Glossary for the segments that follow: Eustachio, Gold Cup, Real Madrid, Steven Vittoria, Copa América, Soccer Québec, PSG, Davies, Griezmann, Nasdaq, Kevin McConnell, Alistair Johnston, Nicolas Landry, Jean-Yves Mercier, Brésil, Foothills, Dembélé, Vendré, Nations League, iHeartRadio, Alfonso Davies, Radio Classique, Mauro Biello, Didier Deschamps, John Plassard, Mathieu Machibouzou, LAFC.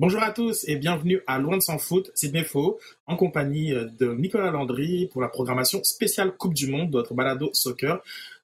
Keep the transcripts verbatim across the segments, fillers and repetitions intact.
Bonjour à tous et bienvenue à Loin de s'en foutre, Sydney Faux, en compagnie de Nicolas Landry pour la programmation spéciale Coupe du Monde de notre balado soccer.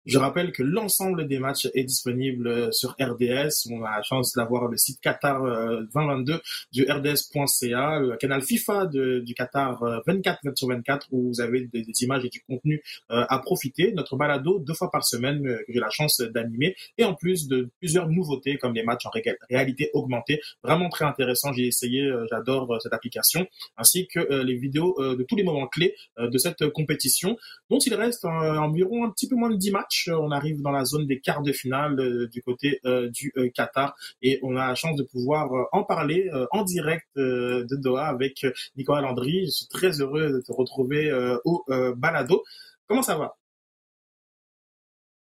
Je rappelle que l'ensemble des matchs est disponible sur R D S. On a la chance d'avoir le site Qatar vingt vingt-deux du R D S point C A, le canal FIFA de, du Qatar vingt-quatre sur vingt-quatre où vous avez des, des images et du contenu euh, à profiter. Notre balado deux fois par semaine euh, que j'ai la chance d'animer et en plus de plusieurs nouveautés comme les matchs en ré- réalité augmentée. Vraiment très intéressant, j'ai essayé, euh, j'adore euh, cette application ainsi que euh, les vidéos euh, de tous les moments clés euh, de cette euh, compétition dont il reste euh, environ un petit peu moins de dix matchs. On arrive dans la zone des quarts de finale euh, du côté euh, du euh, Qatar et on a la chance de pouvoir euh, en parler euh, en direct euh, de Doha avec euh, Nicolas Landry. Je suis très heureux de te retrouver euh, au euh, balado. Comment ça va?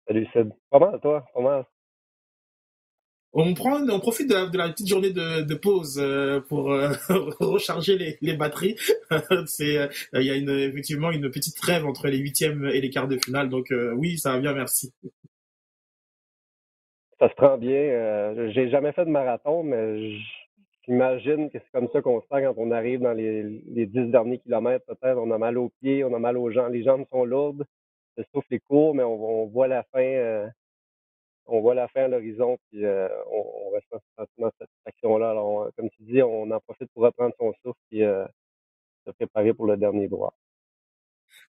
Salut Seb. Pas mal, toi? Pas mal. On, prend, on profite de la, de la petite journée de, de pause euh, pour euh, recharger les, les batteries. C'est, euh, il y a une, effectivement une petite trêve entre les huitièmes et les quarts de finale. Donc euh, oui, ça va bien, merci. Ça se prend bien. Euh, j'ai jamais fait de marathon, mais j'imagine que c'est comme ça qu'on se sent quand on arrive dans les, les dix derniers kilomètres. Peut-être on a mal aux pieds, on a mal aux jambes. Les jambes sont lourdes, le souffle est court, mais on, on voit la fin. Euh, On voit la fin à l'horizon, puis euh, on, on reste dans cette action-là. Alors, on, comme tu dis, on en profite pour reprendre son souffle et euh, se préparer pour le dernier droit.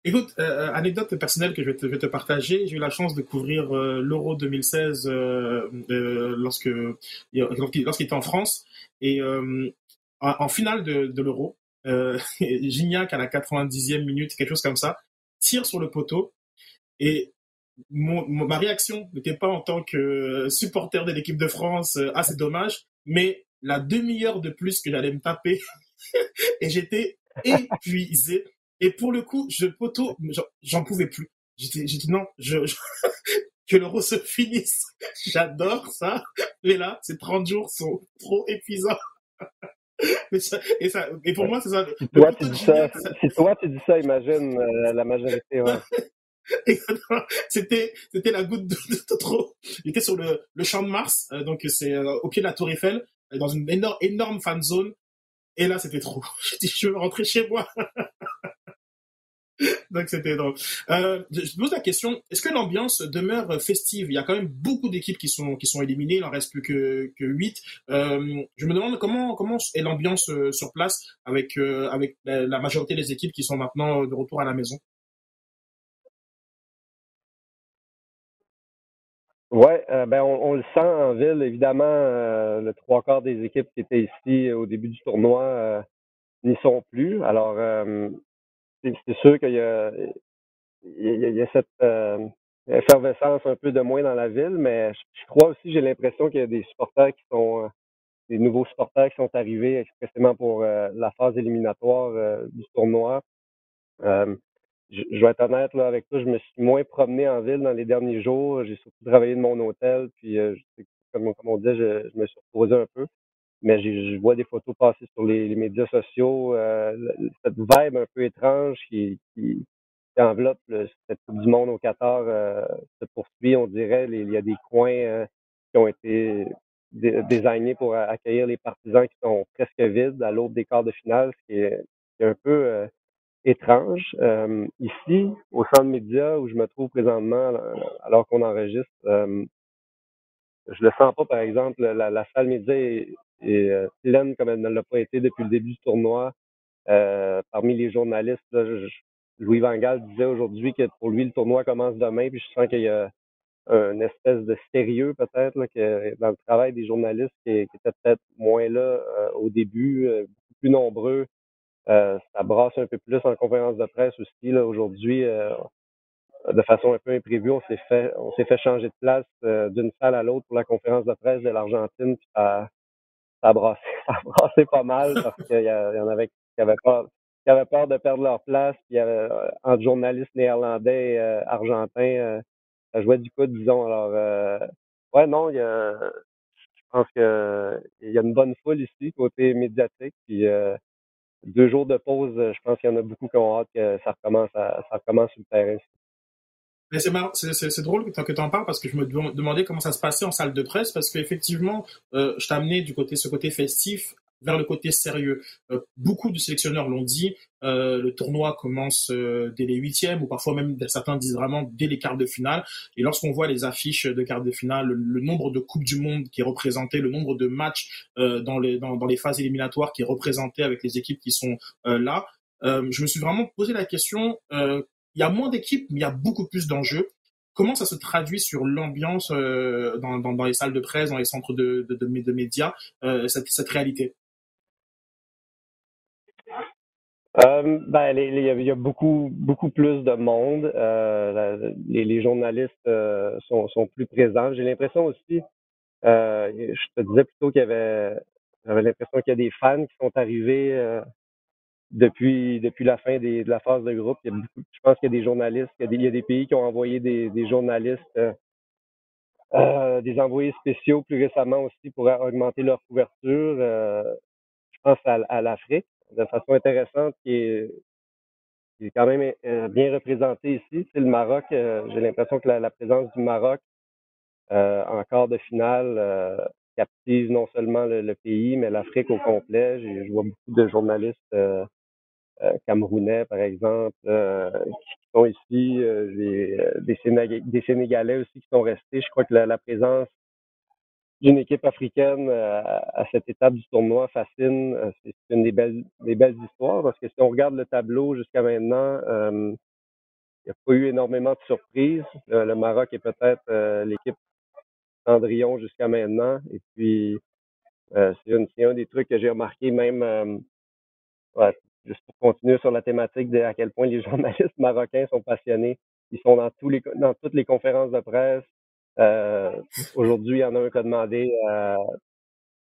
Écoute, euh, anecdote personnelle que je vais, te, je vais te partager, j'ai eu la chance de couvrir euh, l'Euro deux mille seize euh, euh, lorsque, lorsqu'il était en France. Et euh, en, en finale de, de l'Euro, euh, Gignac, à la quatre-vingt-dixième minute, quelque chose comme ça, tire sur le poteau et... Mon, mon, ma réaction n'était pas en tant que euh, supporter de l'équipe de France, euh, ah c'est dommage, mais la demi-heure de plus que j'allais me taper et j'étais épuisé et pour le coup, je poteau, j'en, j'en pouvais plus. J'étais, j'ai dit non, je, je que l'Euro se finisse, j'adore ça, mais là, ces trente jours sont trop épuisants. Et, ça, et, ça, et pour moi, c'est ça. Toi, tu dis ça, ça. Si toi tu dis ça, imagine euh, la majorité, ouais. C'était, c'était la goutte de, de, de trop. J'étais sur le, le champ de Mars, euh, donc c'est euh, au pied de la Tour Eiffel, dans une énorme, énorme fan zone. Et là, c'était trop. J'ai dit, je veux rentrer chez moi. Donc c'était drôle. Euh, je pose la question, est-ce que l'ambiance demeure festive? Il y a quand même beaucoup d'équipes qui sont, qui sont éliminées, il n'en reste plus que, que huit. Euh, je me demande comment, comment est l'ambiance sur place avec, euh, avec la, la majorité des équipes qui sont maintenant de retour à la maison. Oui, euh, ben on, on le sent en ville, évidemment, euh, le trois quarts des équipes qui étaient ici euh, au début du tournoi euh, n'y sont plus. Alors, euh, c'est, c'est sûr qu'il y a, il y a, il y a cette euh, effervescence un peu de moins dans la ville, mais je, je crois aussi, j'ai l'impression qu'il y a des supporters qui sont, euh, des nouveaux supporters qui sont arrivés expressément pour euh, la phase éliminatoire euh, du tournoi. Euh, Je, je vais être honnête là, avec toi, je me suis moins promené en ville dans les derniers jours. J'ai surtout travaillé de mon hôtel, puis euh, je, comme, comme on disait, je, je me suis reposé un peu. Mais j'ai, je vois des photos passer sur les, les médias sociaux, euh, cette vibe un peu étrange qui, qui, qui enveloppe le, cette Coupe du Monde au Qatar euh, se poursuit, on dirait. Les, il y a des coins euh, qui ont été dé- designés pour accueillir les partisans qui sont presque vides à l'aube des quarts de finale, ce qui est, qui est un peu... Euh, étrange. Euh, ici, au centre média où je me trouve présentement, alors qu'on enregistre, euh, je le sens pas, par exemple, la, la salle média est, est euh, pleine comme elle ne l'a pas été depuis le début du tournoi. Euh, parmi les journalistes, là, je, Louis Van Gaal disait aujourd'hui que pour lui, le tournoi commence demain, puis je sens qu'il y a une espèce de sérieux peut-être là, que dans le travail des journalistes qui, qui était peut-être moins là euh, au début, euh, beaucoup plus nombreux. Euh, ça brasse un peu plus en conférence de presse aussi. Là, aujourd'hui, euh, de façon un peu imprévue, on s'est fait on s'est fait changer de place euh, d'une salle à l'autre pour la conférence de presse de l'Argentine. Puis ça, ça, a brassé, ça a brassé pas mal parce qu'il y, a, il y en avait qui avaient peur, qui avaient peur de perdre leur place. Puis il y avait, entre journalistes néerlandais et euh, argentins, euh, ça jouait du coup, disons. Alors, euh, ouais, non, il y a, je pense que il y a une bonne foule ici, côté médiatique. Puis, euh, deux jours de pause, je pense qu'il y en a beaucoup qui ont hâte que ça recommence, à, ça recommence sur le terrain. Mais c'est, marrant, c'est, c'est, c'est drôle que tu en parles parce que je me demandais comment ça se passait en salle de presse parce qu'effectivement, euh, je t'amenais du côté, ce côté festif vers le côté sérieux. Euh, beaucoup de sélectionneurs l'ont dit, euh, le tournoi commence euh, dès les huitièmes, ou parfois même certains disent vraiment dès les quarts de finale. Et lorsqu'on voit les affiches de quarts de finale, le, le nombre de coupes du monde qui est représenté, le nombre de matchs euh, dans, les, dans, dans les phases éliminatoires qui est représenté avec les équipes qui sont euh, là, euh, je me suis vraiment posé la question, euh, il y a moins d'équipes, mais il y a beaucoup plus d'enjeux. Comment ça se traduit sur l'ambiance euh, dans, dans, dans les salles de presse, dans les centres de, de, de, de médias, euh, cette, cette réalité ? Euh, ben, il y a, y a beaucoup, beaucoup plus de monde. Euh, la, les, les journalistes euh, sont, sont plus présents. J'ai l'impression aussi, euh, je te disais plutôt qu'il y avait, j'avais l'impression qu'il y a des fans qui sont arrivés euh, Depuis depuis la fin des, de la phase de groupe. Il y a beaucoup, je pense qu'il y a des journalistes, il y a des, il y a des pays qui ont envoyé des, des journalistes, euh, euh, des envoyés spéciaux plus récemment aussi pour augmenter leur couverture. Euh, je pense à, à l'Afrique, de façon intéressante, qui est, qui est quand même euh, bien représentée ici. C'est le Maroc, euh, j'ai l'impression que la, la présence du Maroc euh, en quart de finale euh, captive non seulement le, le pays, mais l'Afrique au complet. Je, je vois beaucoup de journalistes euh, camerounais, par exemple, euh, qui sont ici, euh, des, des, Sénég- des Sénégalais aussi qui sont restés. Je crois que la, la présence d'une équipe africaine euh, à cette étape du tournoi fascine. C'est une des belles, des belles histoires, parce que si on regarde le tableau jusqu'à maintenant, euh, il n'y a pas eu énormément de surprises. Le, le Maroc est peut-être euh, l'équipe Cendrillon jusqu'à maintenant. Et puis, euh, c'est, une, c'est un des trucs que j'ai remarqué, même... Euh, ouais, juste pour continuer sur la thématique de à quel point les journalistes marocains sont passionnés. Ils sont dans tous les dans toutes les conférences de presse. Euh, aujourd'hui, il y en a un qui a demandé euh,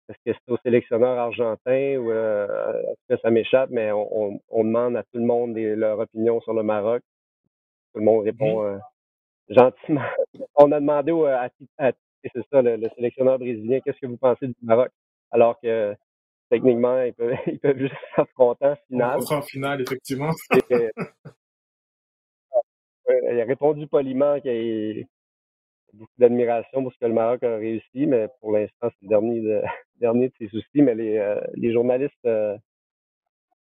est-ce que c'est au sélectionneur argentin ou euh, est-ce que ça m'échappe, mais on, on, on demande à tout le monde des, leur opinion sur le Maroc. Tout le monde répond euh, gentiment. On a demandé au, à, à c'est ça, le, le sélectionneur brésilien, qu'est-ce que vous pensez du Maroc? Alors que techniquement, ils peuvent, ils peuvent juste s'affronter en finale. En finale, effectivement. Et, euh, il a répondu poliment qu'il y a beaucoup d'admiration pour ce que le Maroc a réussi, mais pour l'instant, c'est le dernier de, dernier de ses soucis. Mais les, euh, les journalistes euh,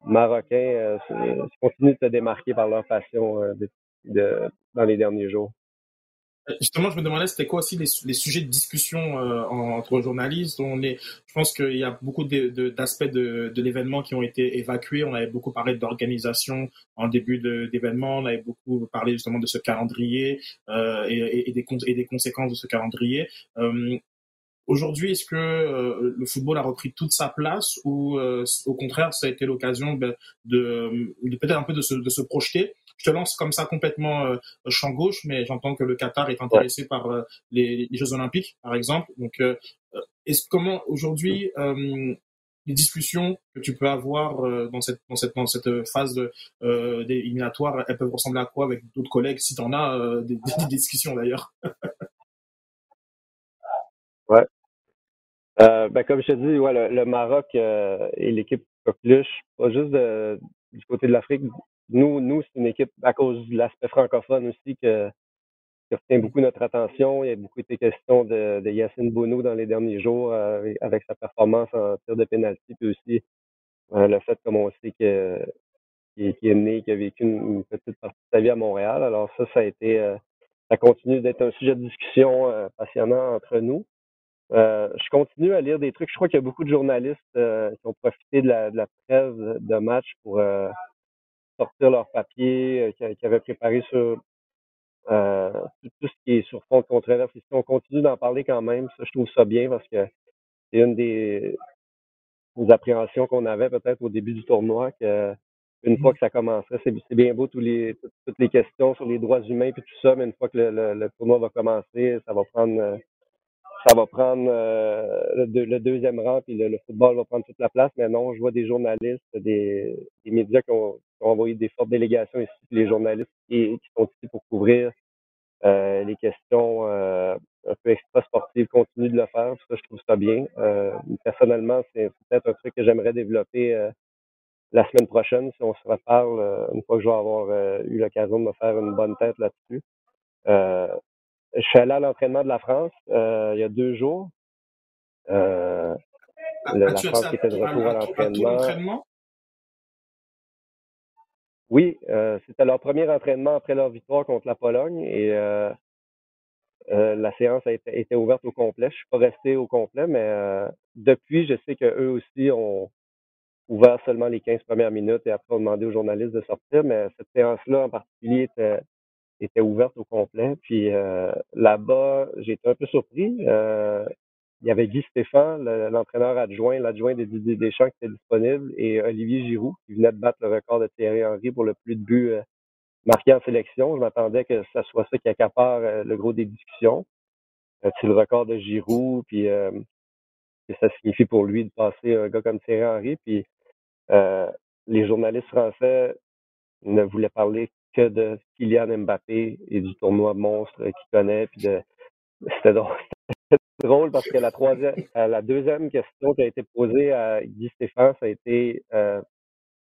marocains euh, se, se continuent de se démarquer par leur passion euh, de, de, dans les derniers jours. Justement, je me demandais, c'était quoi aussi les, les sujets de discussion euh, entre journalistes. On est, je pense qu'il y a beaucoup de, de, d'aspects de, de l'événement qui ont été évacués. On avait beaucoup parlé d'organisation en début de, d'événement. On avait beaucoup parlé justement de ce calendrier euh, et, et, et, des, et des conséquences de ce calendrier. Euh, aujourd'hui, est-ce que euh, le football a repris toute sa place ou euh, au contraire, ça a été l'occasion ben, de, de peut-être un peu de se, de se projeter? Je te lance comme ça complètement euh, champ gauche, mais j'entends que le Qatar est intéressé ouais. par euh, les, les Jeux Olympiques, par exemple. Donc, euh, est-ce comment aujourd'hui euh, les discussions que tu peux avoir euh, dans cette dans cette dans cette phase euh, éliminatoire, elles peuvent ressembler à quoi avec d'autres collègues, si t'en as euh, des, des discussions d'ailleurs. ouais. Euh, ben comme je te dis, ouais, le, le Maroc euh, et l'équipe coqueluche, pas juste de, du côté de l'Afrique. Nous, nous, c'est une équipe, à cause de l'aspect francophone aussi, que, qui retient beaucoup notre attention. Il y a beaucoup été question de, de Yacine Bounou dans les derniers jours euh, avec sa performance en tir de pénalty, puis aussi euh, le fait, comme on sait, que, qu'il, qu'il est né, qu'il a vécu une, une petite partie de sa vie à Montréal. Alors ça, ça a été, euh, ça continue d'être un sujet de discussion euh, passionnant entre nous. Euh, je continue à lire des trucs. Je crois qu'il y a beaucoup de journalistes euh, qui ont profité de la, de la trêve de match pour... Euh, sortir leurs papiers euh, qu'ils avaient préparés sur euh, tout, tout ce qui est sur fond de controverse. Et si on continue d'en parler quand même, ça, je trouve ça bien parce que c'est une des, des appréhensions qu'on avait peut-être au début du tournoi, que une fois que ça commencerait, c'est, c'est bien beau tous les, toutes, toutes les questions sur les droits humains puis tout ça, mais une fois que le, le, le tournoi va commencer, ça va prendre ça va prendre euh, le, le deuxième rang puis le, le football va prendre toute la place. Mais non, je vois des journalistes, des, des médias qui ont ont envoyé des fortes délégations ici, les journalistes qui, qui sont ici pour couvrir euh, les questions euh, un peu extra-sportives continuent de le faire. Ça, je trouve ça bien. Euh, personnellement, c'est peut-être un truc que j'aimerais développer euh, la semaine prochaine, si on se reparle, euh, une fois que je vais avoir euh, eu l'occasion de me faire une bonne tête là-dessus. Euh, je suis allé à l'entraînement de la France euh, il y a deux jours. Euh, Le, ah, la France qui fait de retour à, à, à l'entraînement. Oui, euh, c'était leur premier entraînement après leur victoire contre la Pologne et euh, euh, la séance a été, était ouverte au complet. Je ne suis pas resté au complet, mais euh, depuis, je sais qu'eux aussi ont ouvert seulement les quinze premières minutes et après ont demandé aux journalistes de sortir, mais cette séance-là en particulier était, était ouverte au complet. Puis euh, là-bas, j'ai été un peu surpris. Euh, il y avait Guy Stéphane, l'entraîneur adjoint, l'adjoint de Didier Deschamps qui était disponible, et Olivier Giroud qui venait de battre le record de Thierry Henry pour le plus de buts marqués en sélection. Je m'attendais que ça soit ça qui accapare le gros des discussions. C'est le record de Giroud, puis euh, que ça signifie pour lui de passer un gars comme Thierry Henry. Puis euh, les journalistes français ne voulaient parler que de Kylian Mbappé et du tournoi monstre qu'il connaît. Puis de c'était donc drôle parce que la troisième, la deuxième question qui a été posée à Guy Stéphane, ça a été euh,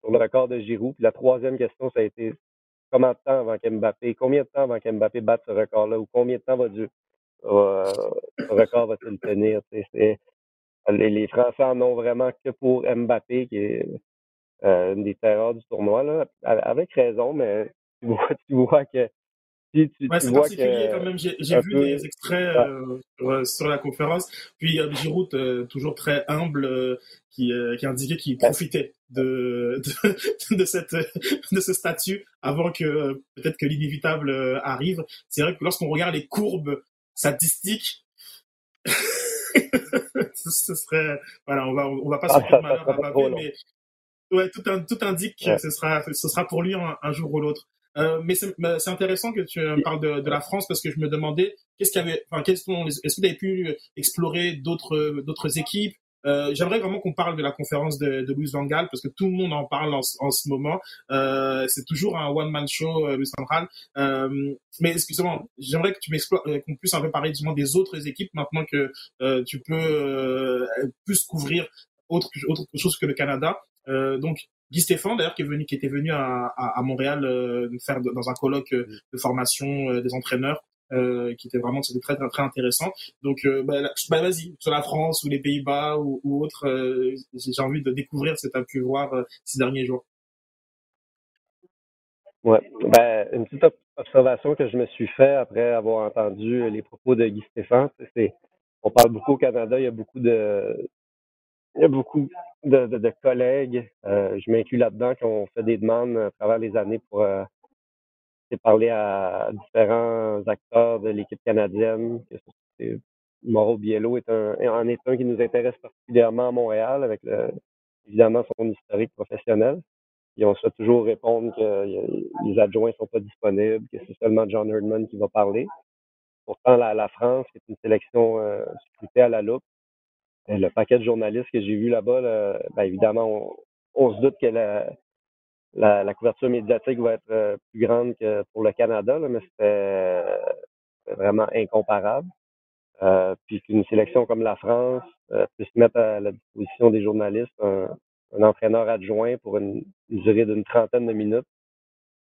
sur le record de Giroud. Puis la troisième question, ça a été combien de temps avant qu'Mbappé, combien de temps avant qu'Mbappé batte ce record-là, ou combien de temps va Dieu, euh, ce record va-t-il tenir? C'est, les, les Français en ont vraiment que pour Mbappé, qui est euh, une des terreurs du tournoi, là, avec raison, mais tu vois, tu vois que Si tu, ouais, tu c'est particulier que, quand même, j'ai, j'ai vu peu, des extraits euh, sur, sur la conférence, puis euh, Giroud, euh, toujours très humble, euh, qui, euh, qui indiquait qu'il profitait de, de, de, cette, de ce statut avant que euh, peut-être que l'inévitable euh, arrive. C'est vrai que lorsqu'on regarde les courbes statistiques, ce serait… Voilà, on va, on va pas ah, se faire malheur à Mbappé, mais ouais, tout, un, tout indique ouais. que ce sera, ce sera pour lui un, un jour ou l'autre. Euh, mais c'est, c'est intéressant que tu parles de, de la France parce que je me demandais qu'est-ce qu'il y avait, enfin, qu'est-ce qu'on, est-ce que tu avais pu explorer d'autres, d'autres équipes? Euh, j'aimerais vraiment qu'on parle de la conférence de, de Louis Van Gaal parce que tout le monde en parle en, en ce moment. Euh, c'est toujours un one-man show, Louis Van Gaal. Euh, mais excusez-moi, j'aimerais que tu m'explores, qu'on puisse un peu parler justement des autres équipes maintenant que euh, tu peux euh, plus couvrir autre, autre chose que le Canada. Euh, donc, Guy Stéphane, d'ailleurs, qui, est venu, qui était venu à, à, à Montréal euh, faire de, dans un colloque euh, de formation euh, des entraîneurs, euh, qui était vraiment c'était très, très, très intéressant. Donc, euh, bah, la, bah, vas-y, sur la France ou les Pays-Bas ou, ou autre, euh, j'ai envie de découvrir ce que tu as pu voir euh, ces derniers jours. Ouais, ben, une petite observation que je me suis fait après avoir entendu les propos de Guy Stéphane, c'est on parle beaucoup au Canada, il y a beaucoup de... Il y a beaucoup de, de, de collègues, euh, je m'inclus là-dedans, qui ont fait des demandes à travers les années pour euh, parler à différents acteurs de l'équipe canadienne. Mauro Biello est un, en est un qui nous intéresse particulièrement à Montréal, avec le, évidemment son historique professionnel. Et on se fait toujours répondre que a, les adjoints ne sont pas disponibles, que c'est seulement John Herdman qui va parler. Pourtant, la, la France, qui est une sélection euh, scrutée à la loupe, le paquet de journalistes que j'ai vu là-bas, là, ben évidemment, on, on se doute que la, la, la couverture médiatique va être plus grande que pour le Canada, là, mais c'était, c'était vraiment incomparable. Euh, puis qu'une sélection comme la France euh, puisse mettre à la disposition des journalistes un, un entraîneur adjoint pour une, une durée d'une trentaine de minutes,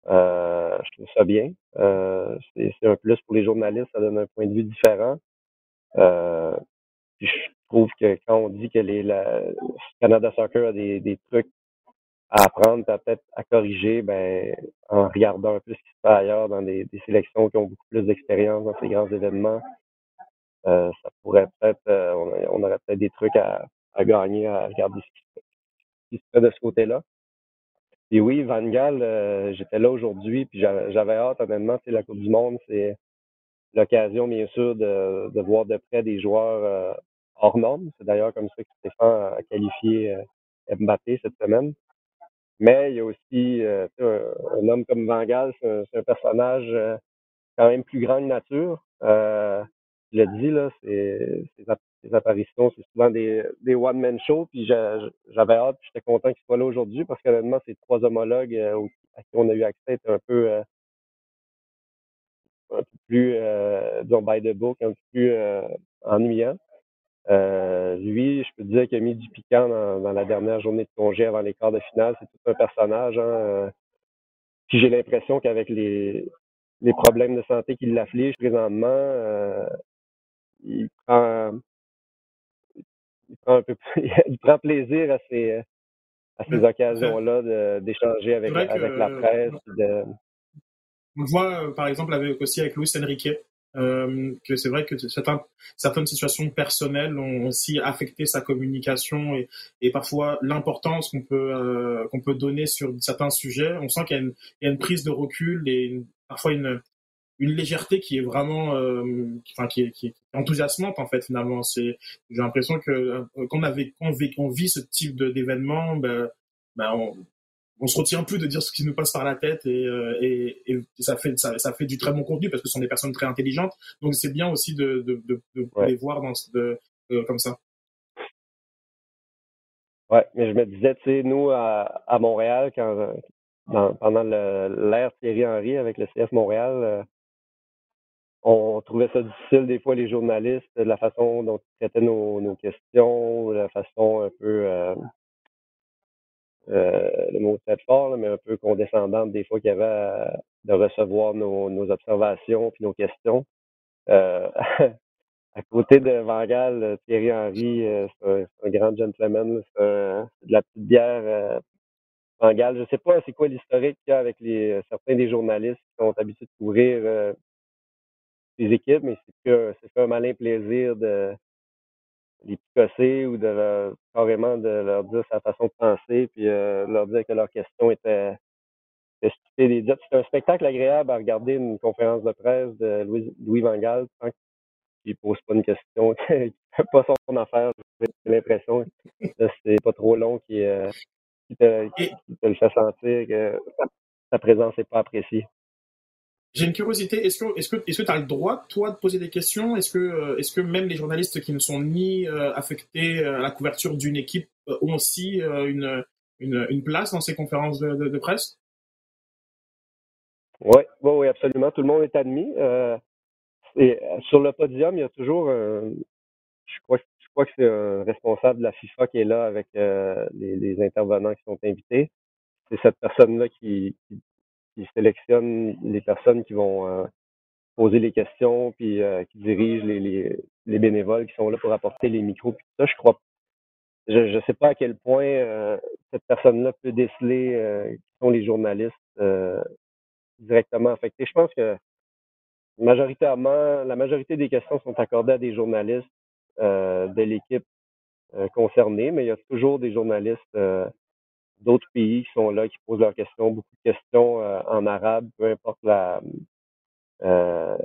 euh, je trouve ça bien. Euh, c'est, c'est un plus pour les journalistes, ça donne un point de vue différent. Euh, puis je, Je trouve que quand on dit que les, la, Canada Soccer a des, des trucs à apprendre, peut-être à corriger, ben, en regardant un peu ce qui se passe ailleurs dans des, des sélections qui ont beaucoup plus d'expérience dans ces grands événements, euh, ça pourrait peut-être, euh, on, on aurait peut-être des trucs à, à gagner, à regarder ce qui, ce qui se fait de ce côté-là. Et oui, Van Gaal, euh, j'étais là aujourd'hui, puis j'avais, j'avais hâte, honnêtement, c'est la Coupe du Monde, c'est l'occasion, bien sûr, de, de voir de près des joueurs euh, hors norme. C'est d'ailleurs comme ça que Stéphane a qualifié Mbappé cette semaine. Mais il y a aussi euh, un, un homme comme Van Gaal, c'est un, c'est un personnage euh, quand même plus grande nature. Euh, je le dis, là, c'est, c'est, ces apparitions, c'est souvent des, des one-man shows. Puis je, j'avais hâte, puis j'étais content qu'il soit là aujourd'hui parce qu'honnêtement, ces trois homologues euh, à qui on a eu accès étaient un peu... Euh, un peu plus, euh, disons, by the book, un peu plus euh, ennuyants. Euh, lui, je peux te dire qu'il a mis du piquant dans, dans la dernière journée de congé avant les quarts de finale. C'est tout un personnage. Hein, euh, puis j'ai l'impression qu'avec les, les problèmes de santé qui l'affligent présentement, euh, il prend, il un peu plus, il prend plaisir à ces, à ces occasions-là de, d'échanger avec, avec que, la presse. De... On voit, par exemple, avec, aussi avec Luis Enrique, euh, que c'est vrai que certains, certaines situations personnelles ont aussi affecté sa communication et, et parfois l'importance qu'on peut, euh, qu'on peut donner sur certains sujets. On sent qu'il y a une, il y a une prise de recul et une, parfois une... une légèreté qui est vraiment, euh, qui, enfin, qui est, qui est enthousiasmante en fait finalement. C'est, j'ai l'impression que quand on avait, quand on vit, on vit ce type de, d'événement, ben, ben on, on se retient plus de dire ce qui nous passe par la tête et, euh, et, et ça fait, ça, ça fait du très bon contenu parce que ce sont des personnes très intelligentes. Donc c'est bien aussi de, de, de, de ouais. les voir dans, de, de, comme ça. Ouais, mais je me disais, tu sais, nous à, à Montréal, quand, dans, pendant le, l'ère Thierry Henry avec le C F Montréal. Euh, On trouvait ça difficile, des fois, les journalistes, de la façon dont ils traitaient nos, nos questions, de la façon un peu, euh, euh, le mot est peut-être fort, là, mais un peu condescendante, des fois, qu'il y avait euh, de recevoir nos, nos observations puis nos questions. Euh, à côté de Van Gaal, Thierry Henry, euh, c'est, un, c'est un grand gentleman, c'est, un, c'est de la petite bière. Euh, Van Gaal, je sais pas c'est quoi l'historique qu'il y a avec les, certains des journalistes qui sont habitués de courir euh, des équipes, mais c'est que c'est fait un malin plaisir de les picosser ou de leur, carrément de leur dire sa façon de penser, puis euh, leur dire que leurs questions étaient, c'était des dites. C'est un spectacle agréable à regarder, une conférence de presse de Louis, Louis Van Gaal, tant qu'il pose pas une question, qu'il ne fait pas son affaire. J'ai l'impression que c'est pas trop long qu'il, euh, qu'il, te, qu'il te le fait sentir que sa présence n'est pas appréciée. J'ai une curiosité, est-ce que est-ce que est-ce que tu as le droit toi de poser des questions? Est-ce que est-ce que même les journalistes qui ne sont ni euh, affectés à la couverture d'une équipe ont aussi euh, une, une une place dans ces conférences de, de, de presse? Oui, oui, oui, absolument. Tout le monde est admis. Euh, et sur le podium, il y a toujours un, je crois je crois que c'est un responsable de la FIFA qui est là avec euh, les, les intervenants qui sont invités. C'est cette personne-là qui, qui qui sélectionne les personnes qui vont euh, poser les questions, puis euh, qui dirigent les, les, les bénévoles qui sont là pour apporter les micros. Puis ça, je crois, je, je sais pas à quel point euh, cette personne-là peut déceler euh, qui sont les journalistes euh, directement affectés. Je pense que majoritairement, la majorité des questions sont accordées à des journalistes euh, de l'équipe euh, concernée, mais il y a toujours des journalistes euh, d'autres pays qui sont là, qui posent leurs questions, beaucoup de questions euh, en arabe, peu importe la euh,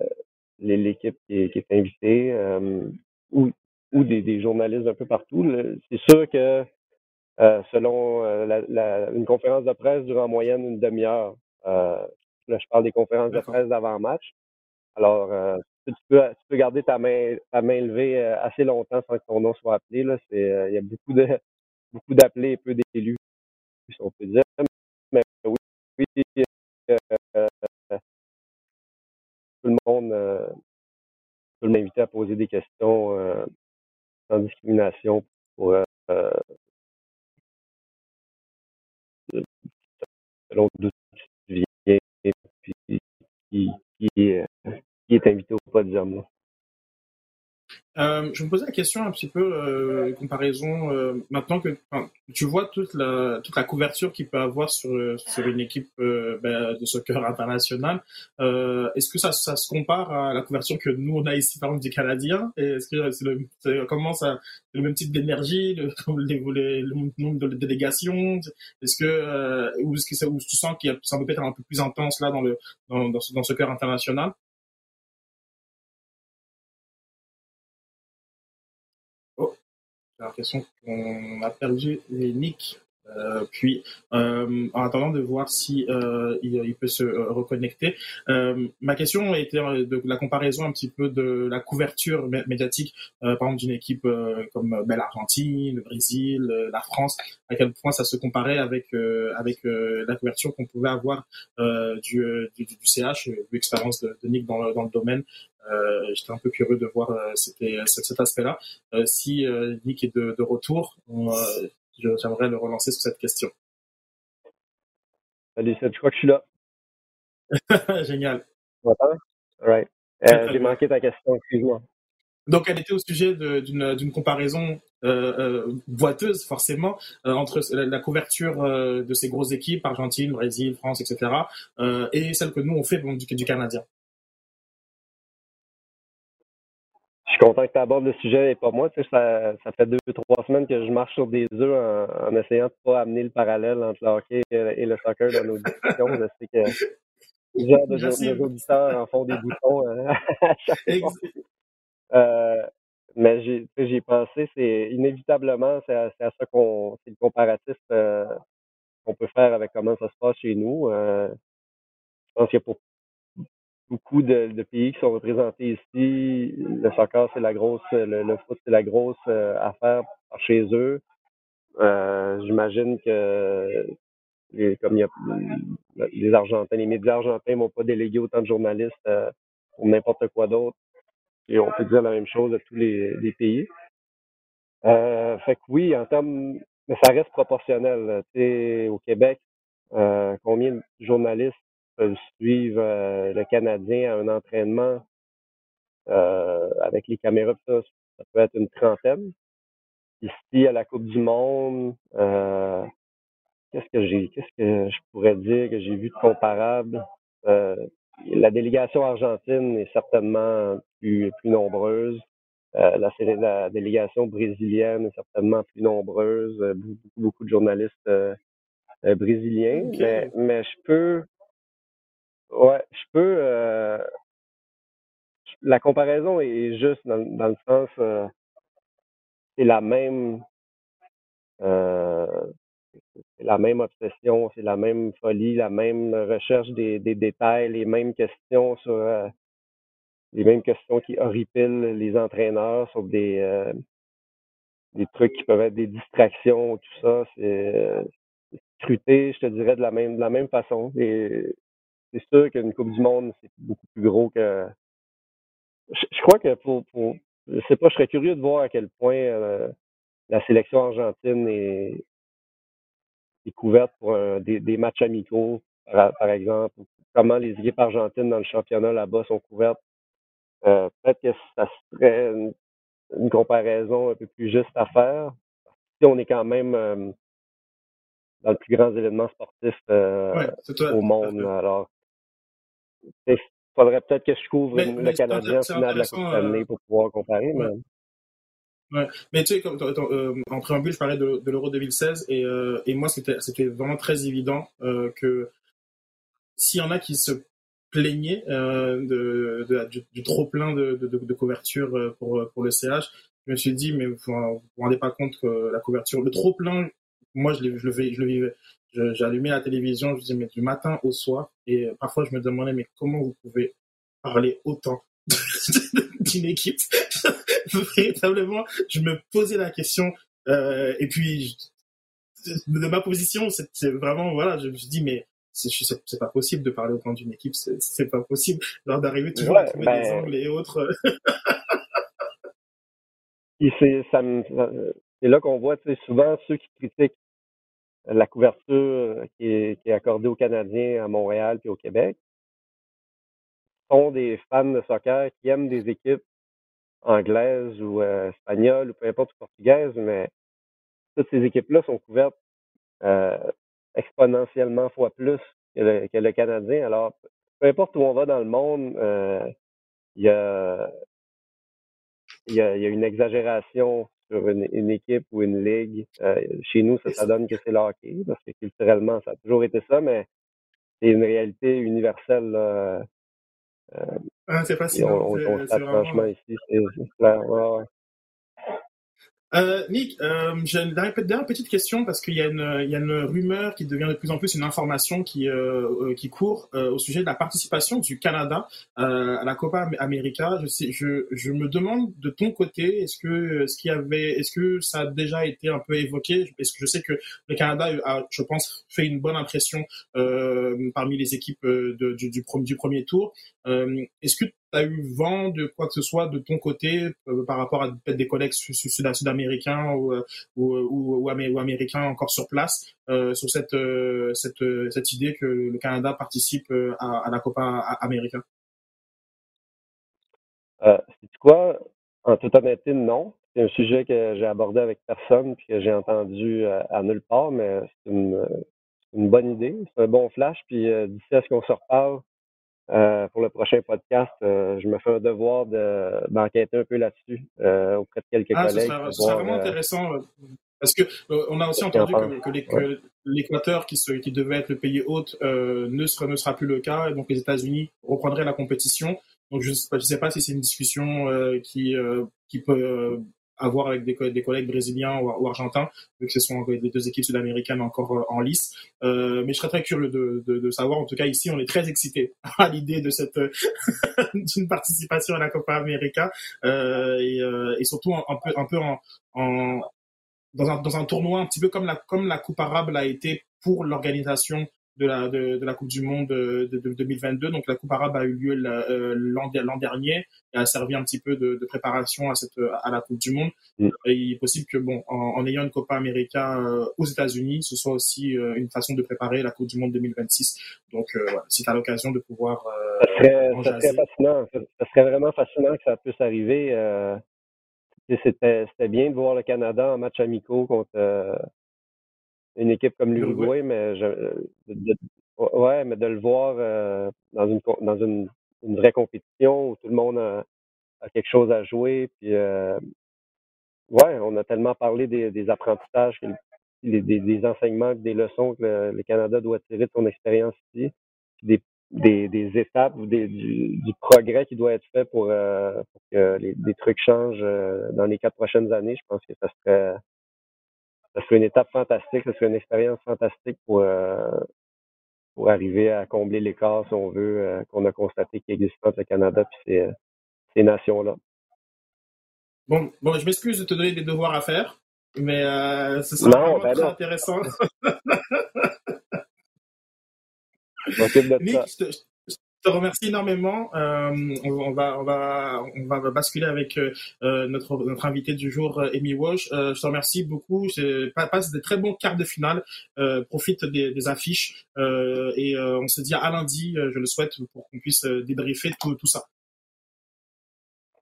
l'équipe qui est, qui est invitée, euh, ou, ou des, des journalistes un peu partout. C'est sûr que euh, selon euh, la, la, une conférence de presse dure en moyenne une demi-heure. Euh, là, je parle des conférences de presse d'avant-match. Alors, euh, tu, peux, tu peux garder ta main ta main levée assez longtemps sans que ton nom soit appelé. Là, c'est il euh, y a beaucoup de beaucoup d'appelés et peu d'élus. On peut dire, mais oui, oui euh, euh, tout le monde euh, peut m'inviter à poser des questions euh, sans discrimination pour euh, selon d'où tu viens et puis qui, qui, est, qui est invité au podium. Là. Euh, je me posais la question un petit peu euh, comparaison euh, maintenant que enfin, tu vois toute la toute la couverture qu'il peut avoir sur sur une équipe euh, ben, de soccer international. Euh, est-ce que ça ça se compare à la couverture que nous on a ici par exemple des Canadiens? Et est-ce que c'est le c'est, comment ça c'est le même type d'énergie, le, le, le, le nombre de délégations? Est-ce que euh, ou est-ce que ça, ou tu sens qu'il y a ça peut être un peu plus intense là dans le dans dans, dans soccer international? J'ai l'impression qu'on a perdu les nicks. Euh, puis, euh, en attendant de voir si euh, il, il peut se reconnecter, euh, ma question était de la comparaison un petit peu de la couverture médiatique, euh, par exemple d'une équipe euh, comme ben, l'Argentine, le Brésil, euh, la France. À quel point ça se comparait avec euh, avec euh, la couverture qu'on pouvait avoir euh, du, du du C H, l'expérience de, de Nick dans le, dans le domaine. Euh, j'étais un peu curieux de voir euh, c'était, cet, cet aspect-là. Euh, si euh, Nick est de, de retour, on, euh, je, j'aimerais le relancer sur cette question. Salut, je crois que je suis là. Génial. Voilà. All right. Euh, j'ai manqué ta question, excuse-moi. Donc, elle était au sujet de, d'une, d'une comparaison euh, euh, boiteuse, forcément, euh, entre la, la couverture euh, de ces grosses équipes, Argentine, Brésil, France, et cetera, euh, et celle que nous, on fait donc, du, du Canadien. Je suis content que tu abordes le sujet et pas moi. Tu sais, ça, ça fait deux, trois semaines que je marche sur des œufs en, en essayant de ne pas amener le parallèle entre le hockey et, et le soccer dans nos discussions. Je sais que plusieurs de nos auditeurs en font des boutons à chaque fois. Euh, mais j'ai, j'ai pensé, c'est inévitablement, c'est à, c'est à ça qu'on, c'est le comparatif euh, qu'on peut faire avec comment ça se passe chez nous. Euh, je pense que pour beaucoup de, de pays qui sont représentés ici, le soccer, c'est la grosse, le, le foot, c'est la grosse euh, affaire chez eux. Euh, j'imagine que les, comme il y a les Argentins, les médias argentins m'ont pas délégué autant de journalistes euh, pour n'importe quoi d'autre. Et on peut dire la même chose de tous les, les pays. Euh, fait que oui, en termes, mais ça reste proportionnel. Tu sais, au Québec, euh, combien de journalistes peuvent suivre euh, le Canadien à un entraînement euh, avec les caméras, ça, ça peut être une trentaine. Ici, à la Coupe du Monde, euh, qu'est-ce que j'ai, qu'est-ce que je pourrais dire que j'ai vu de comparable? Euh, La délégation argentine est certainement plus, plus nombreuse. Euh, la, la délégation brésilienne est certainement plus nombreuse. Beaucoup, beaucoup de journalistes euh, euh, brésiliens. Okay. Mais, mais je peux... Ouais, je peux... Euh, la comparaison est juste dans, dans le sens... Euh, c'est la même... Euh, C'est la même obsession, c'est la même folie, la même recherche des, des détails, les mêmes questions sur euh, les mêmes questions qui horripilent les entraîneurs sur des euh, des trucs qui peuvent être des distractions, tout ça. C'est euh, scruté, je te dirais, de la même de la même façon. Et c'est sûr qu'une Coupe du Monde, c'est beaucoup plus gros que. Je, je crois que pour pour je sais pas, je serais curieux de voir à quel point euh, la sélection argentine est couverte pour un, des, des matchs amicaux, par, par exemple, comment les équipes argentines dans le championnat là-bas sont couvertes. Euh, peut-être que ça serait une, une comparaison un peu plus juste à faire. Si on est quand même euh, dans le plus grand événement sportif euh, ouais, au monde, alors il faudrait peut-être que je couvre mais, le mais Canadien au final de la Coupe d'année pour pouvoir comparer. Ouais. Mais... Ouais. Mais tu sais, comme, euh, en préambule, je parlais de, de l'Euro deux mille seize et, euh, et moi, c'était, c'était vraiment très évident euh, que s'il y en a qui se plaignaient euh, de, de, du, du trop-plein de, de, de couverture pour, pour le C H, je me suis dit, mais vous ne vous rendez pas compte que la couverture, le trop-plein, moi, je, je, le, je le vivais. Je, j'allumais la télévision, je disais, mais du matin au soir, et parfois, je me demandais, mais comment vous pouvez parler autant d'une équipe? Véritablement, je me posais la question euh, et puis je, de ma position, c'est, c'est vraiment voilà, je me dis mais c'est, c'est, c'est pas possible de parler autant d'une équipe, c'est, c'est pas possible. Alors d'arriver toujours ouais, à trouver ben, des angles et autres. Et c'est, ça me, c'est là qu'on voit souvent ceux qui critiquent la couverture qui est, qui est accordée aux Canadiens à Montréal puis au Québec sont des fans de soccer qui aiment des équipes anglaise ou euh, espagnole ou peu importe portugaise, mais toutes ces équipes-là sont couvertes euh, exponentiellement fois plus que le, que le Canadien. Alors, peu importe où on va dans le monde, euh, y a, y a, y a une exagération sur une, une équipe ou une ligue. Euh, chez nous, ça, ça donne que c'est le hockey, parce que culturellement, ça a toujours été ça, mais c'est une réalité universelle. Euh, Euh, ah, c'est fascinant. On, on, on c'est, c'est vraiment... franchement ici, c'est, c'est clair. Ouais, ouais. Euh, Nick, euh, j'ai une dernière, dernière petite question parce qu'il y a, une, il y a une rumeur qui devient de plus en plus une information qui, euh, qui court euh, au sujet de la participation du Canada euh, à la Copa América. Je, sais, je, je me demande de ton côté, est-ce que, est-ce qu'il y avait, est-ce que ça a déjà été un peu évoqué? Parce que je sais que le Canada a, je pense, fait une bonne impression euh, parmi les équipes de, du, du, du premier tour. Euh, est-ce que t'as eu vent de quoi que ce soit de ton côté euh, par rapport à peut-être des collègues sud-américains ou, euh, ou, ou, ou, amé- ou américains encore sur place euh, sur cette, euh, cette, euh, cette idée que le Canada participe euh, à, à la Copa América? Euh, c'est quoi? En toute honnêteté, non. C'est un sujet que j'ai abordé avec personne puis que j'ai entendu à nulle part, mais c'est une, une bonne idée. C'est un bon flash. Puis d'ici à ce qu'on se reparle euh, pour le prochain podcast, euh, je me fais un devoir de, d'enquêter un peu là-dessus euh, auprès de quelques ah, collègues. Ah, c'est vraiment euh, intéressant. Parce que euh, on a aussi entendu que, que, les, que l'Équateur, qui, se, qui devait être le pays hôte, euh, ne, sera, ne sera plus le cas, et donc les États-Unis reprendraient la compétition. Donc je ne sais pas si c'est une discussion euh, qui, euh, qui peut euh, avoir avec des, des collègues brésiliens ou, ou argentins, vu que ce sont les deux équipes sud-américaines encore euh, en lice. Euh, mais je serais très curieux de, de, de savoir. En tout cas, ici, on est très excités à l'idée de cette d'une participation à la Copa América euh, et, euh, et surtout un, un peu, un peu en, en Dans un, dans un tournoi un petit peu comme la, comme la Coupe arabe l'a été pour l'organisation de la, de, de la Coupe du Monde de, de, de deux mille vingt-deux. Donc la Coupe arabe a eu lieu l'an, l'an dernier et a servi un petit peu de, de préparation à, cette, à la Coupe du Monde. Mm. Et il est possible que, bon, en, en ayant une Copa América aux États-Unis, ce soit aussi une façon de préparer la Coupe du Monde deux mille vingt-six. Donc euh, voilà, si tu as l'occasion de pouvoir. Euh, ça, serait, ça serait fascinant. Ça serait vraiment fascinant que ça puisse arriver. Euh... C'était, c'était bien de voir le Canada en match amicaux contre euh, une équipe comme l'Uruguay, mais je, de, de, ouais, mais de le voir euh, dans une dans une, une vraie compétition où tout le monde a, a quelque chose à jouer. Puis euh, ouais, on a tellement parlé des, des apprentissages, des, des, des enseignements, des leçons que le, le Canada doit tirer de son expérience ici, des Des, des étapes ou des, du, du progrès qui doit être fait pour, euh, pour que les, des trucs changent euh, dans les quatre prochaines années. Je pense que ça serait, ça serait une étape fantastique, ça serait une expérience fantastique pour, euh, pour arriver à combler l'écart, si on veut, euh, qu'on a constaté qu'il existe entre le Canada et ces, ces nations-là. Bon, bon, je m'excuse de te donner des devoirs à faire, mais euh, ce serait non, vraiment ben très non. intéressant. Nick, je te, je te remercie énormément. Euh, on, on, va, on, va, on va basculer avec euh, notre, notre invité du jour, Emmy Walsh. Euh, je te remercie beaucoup. Je, passe des très bons quarts de finale. Euh, profite des, des affiches. Euh, et euh, on se dit à lundi, je le souhaite, pour qu'on puisse débriefer tout, tout ça.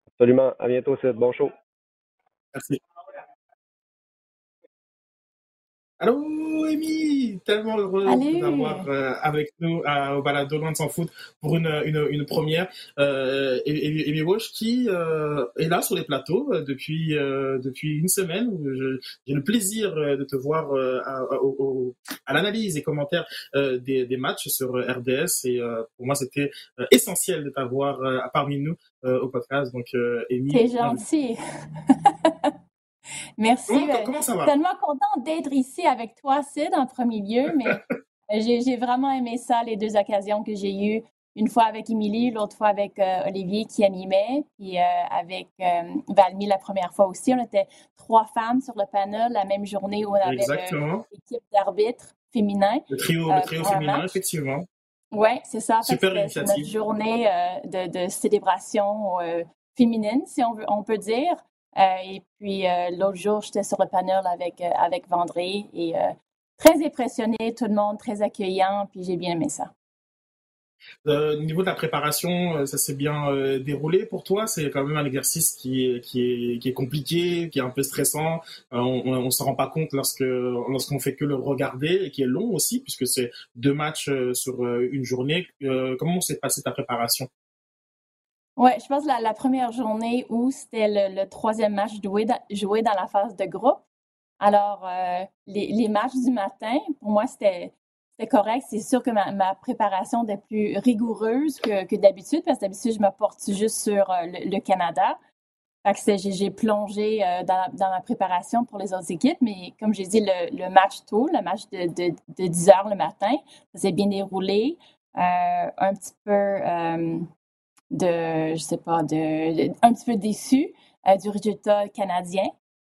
Absolument. À bientôt, c'est bon show. Merci. Allô, Emmy, tellement heureux de t'avoir euh, avec nous à, au balado Loin de s'en foutre pour une, une, une première. Euh, Emmy Walsh qui euh, est là sur les plateaux depuis, euh, depuis une semaine. Je, j'ai le plaisir de te voir euh, à, à, au, à l'analyse et commentaire euh, des, des matchs sur R D S. Et euh, pour moi, c'était euh, essentiel de t'avoir euh, parmi nous euh, au podcast. Donc, euh, Emmy, t'es gentil. Merci. Comment, comment ça va? Je suis tellement contente d'être ici avec toi, Sid, en premier lieu, mais j'ai, j'ai vraiment aimé ça, les deux occasions que j'ai eues, une fois avec Émilie, l'autre fois avec euh, Olivier qui animait, puis euh, avec euh, Valmy la première fois aussi. On était trois femmes sur le panel la même journée où on avait l'équipe d'arbitres féminins. Le trio, euh, le trio féminin, match. Effectivement. Oui, c'est ça. Super initiative. C'est notre journée euh, de, de célébration euh, féminine, si on, veut, on peut dire. Euh, et puis, euh, l'autre jour, j'étais sur le panel avec, euh, avec Vendré et euh, très impressionné, tout le monde très accueillant, puis j'ai bien aimé ça. Au euh, niveau de la préparation, ça s'est bien euh, déroulé pour toi? C'est quand même un exercice qui est, qui est, qui est compliqué, qui est un peu stressant. Euh, on ne s'en rend pas compte lorsque, lorsqu'on fait que le regarder et qui est long aussi, puisque c'est deux matchs sur une journée. Euh, comment s'est passée ta préparation? Oui, je pense que la, la première journée où c'était le, le troisième match joué dans, joué dans la phase de groupe. Alors, euh, les, les matchs du matin, pour moi, c'était, c'était correct. C'est sûr que ma, ma préparation était plus rigoureuse que, que d'habitude, parce que d'habitude, je me porte juste sur euh, le, le Canada. Fait que c'est, j'ai, j'ai plongé euh, dans, la, dans la préparation pour les autres équipes, mais comme j'ai dit, le, le match tôt, le match de, de, de dix heures le matin, ça s'est bien déroulé. Euh, un petit peu... Euh, de, je sais pas, de, de un petit peu déçu euh, du résultat canadien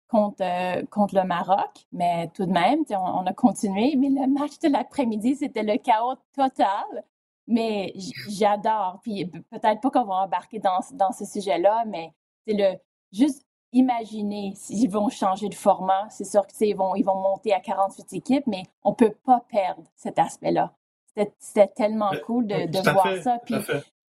contre, euh, contre le Maroc, mais tout de même, on, on a continué, mais le match de l'après-midi, c'était le chaos total, mais j'adore, puis peut-être pas qu'on va embarquer dans, dans ce sujet-là, mais c'est le, juste imaginer s'ils vont changer de format, c'est sûr qu'ils vont, ils vont monter à quarante-huit équipes, mais on peut pas perdre cet aspect-là. C'était, c'était tellement cool de, de voir ça, puis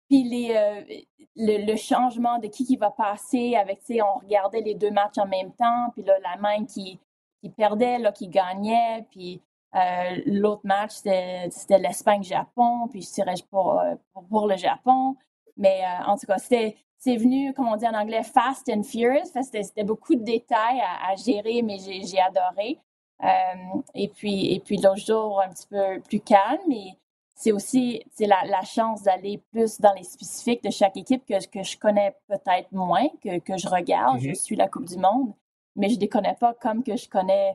Puis les, euh, le, le changement de qui qui va passer avec, tu sais, on regardait les deux matchs en même temps, puis là, l'Allemagne qui, qui perdait, là, qui gagnait, puis euh, l'autre match, c'était, c'était l'Espagne-Japon, puis je tirais pour, pour, pour le Japon. Mais euh, en tout cas, c'était, c'est venu, comme on dit en anglais, fast and furious. C'était, c'était beaucoup de détails à, à gérer, mais j'ai, j'ai adoré. Euh, et puis, et puis l'autre jour, un petit peu plus calme, et c'est aussi c'est la, la chance d'aller plus dans les spécifiques de chaque équipe que, que je connais peut-être moins, que, que je regarde. Mm-hmm. Je suis la Coupe du Monde, mais je ne les connais pas comme que je connais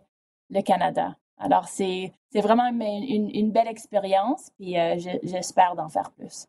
le Canada. Alors, c'est, c'est vraiment une, une, une belle expérience, puis euh, je, j'espère d'en faire plus.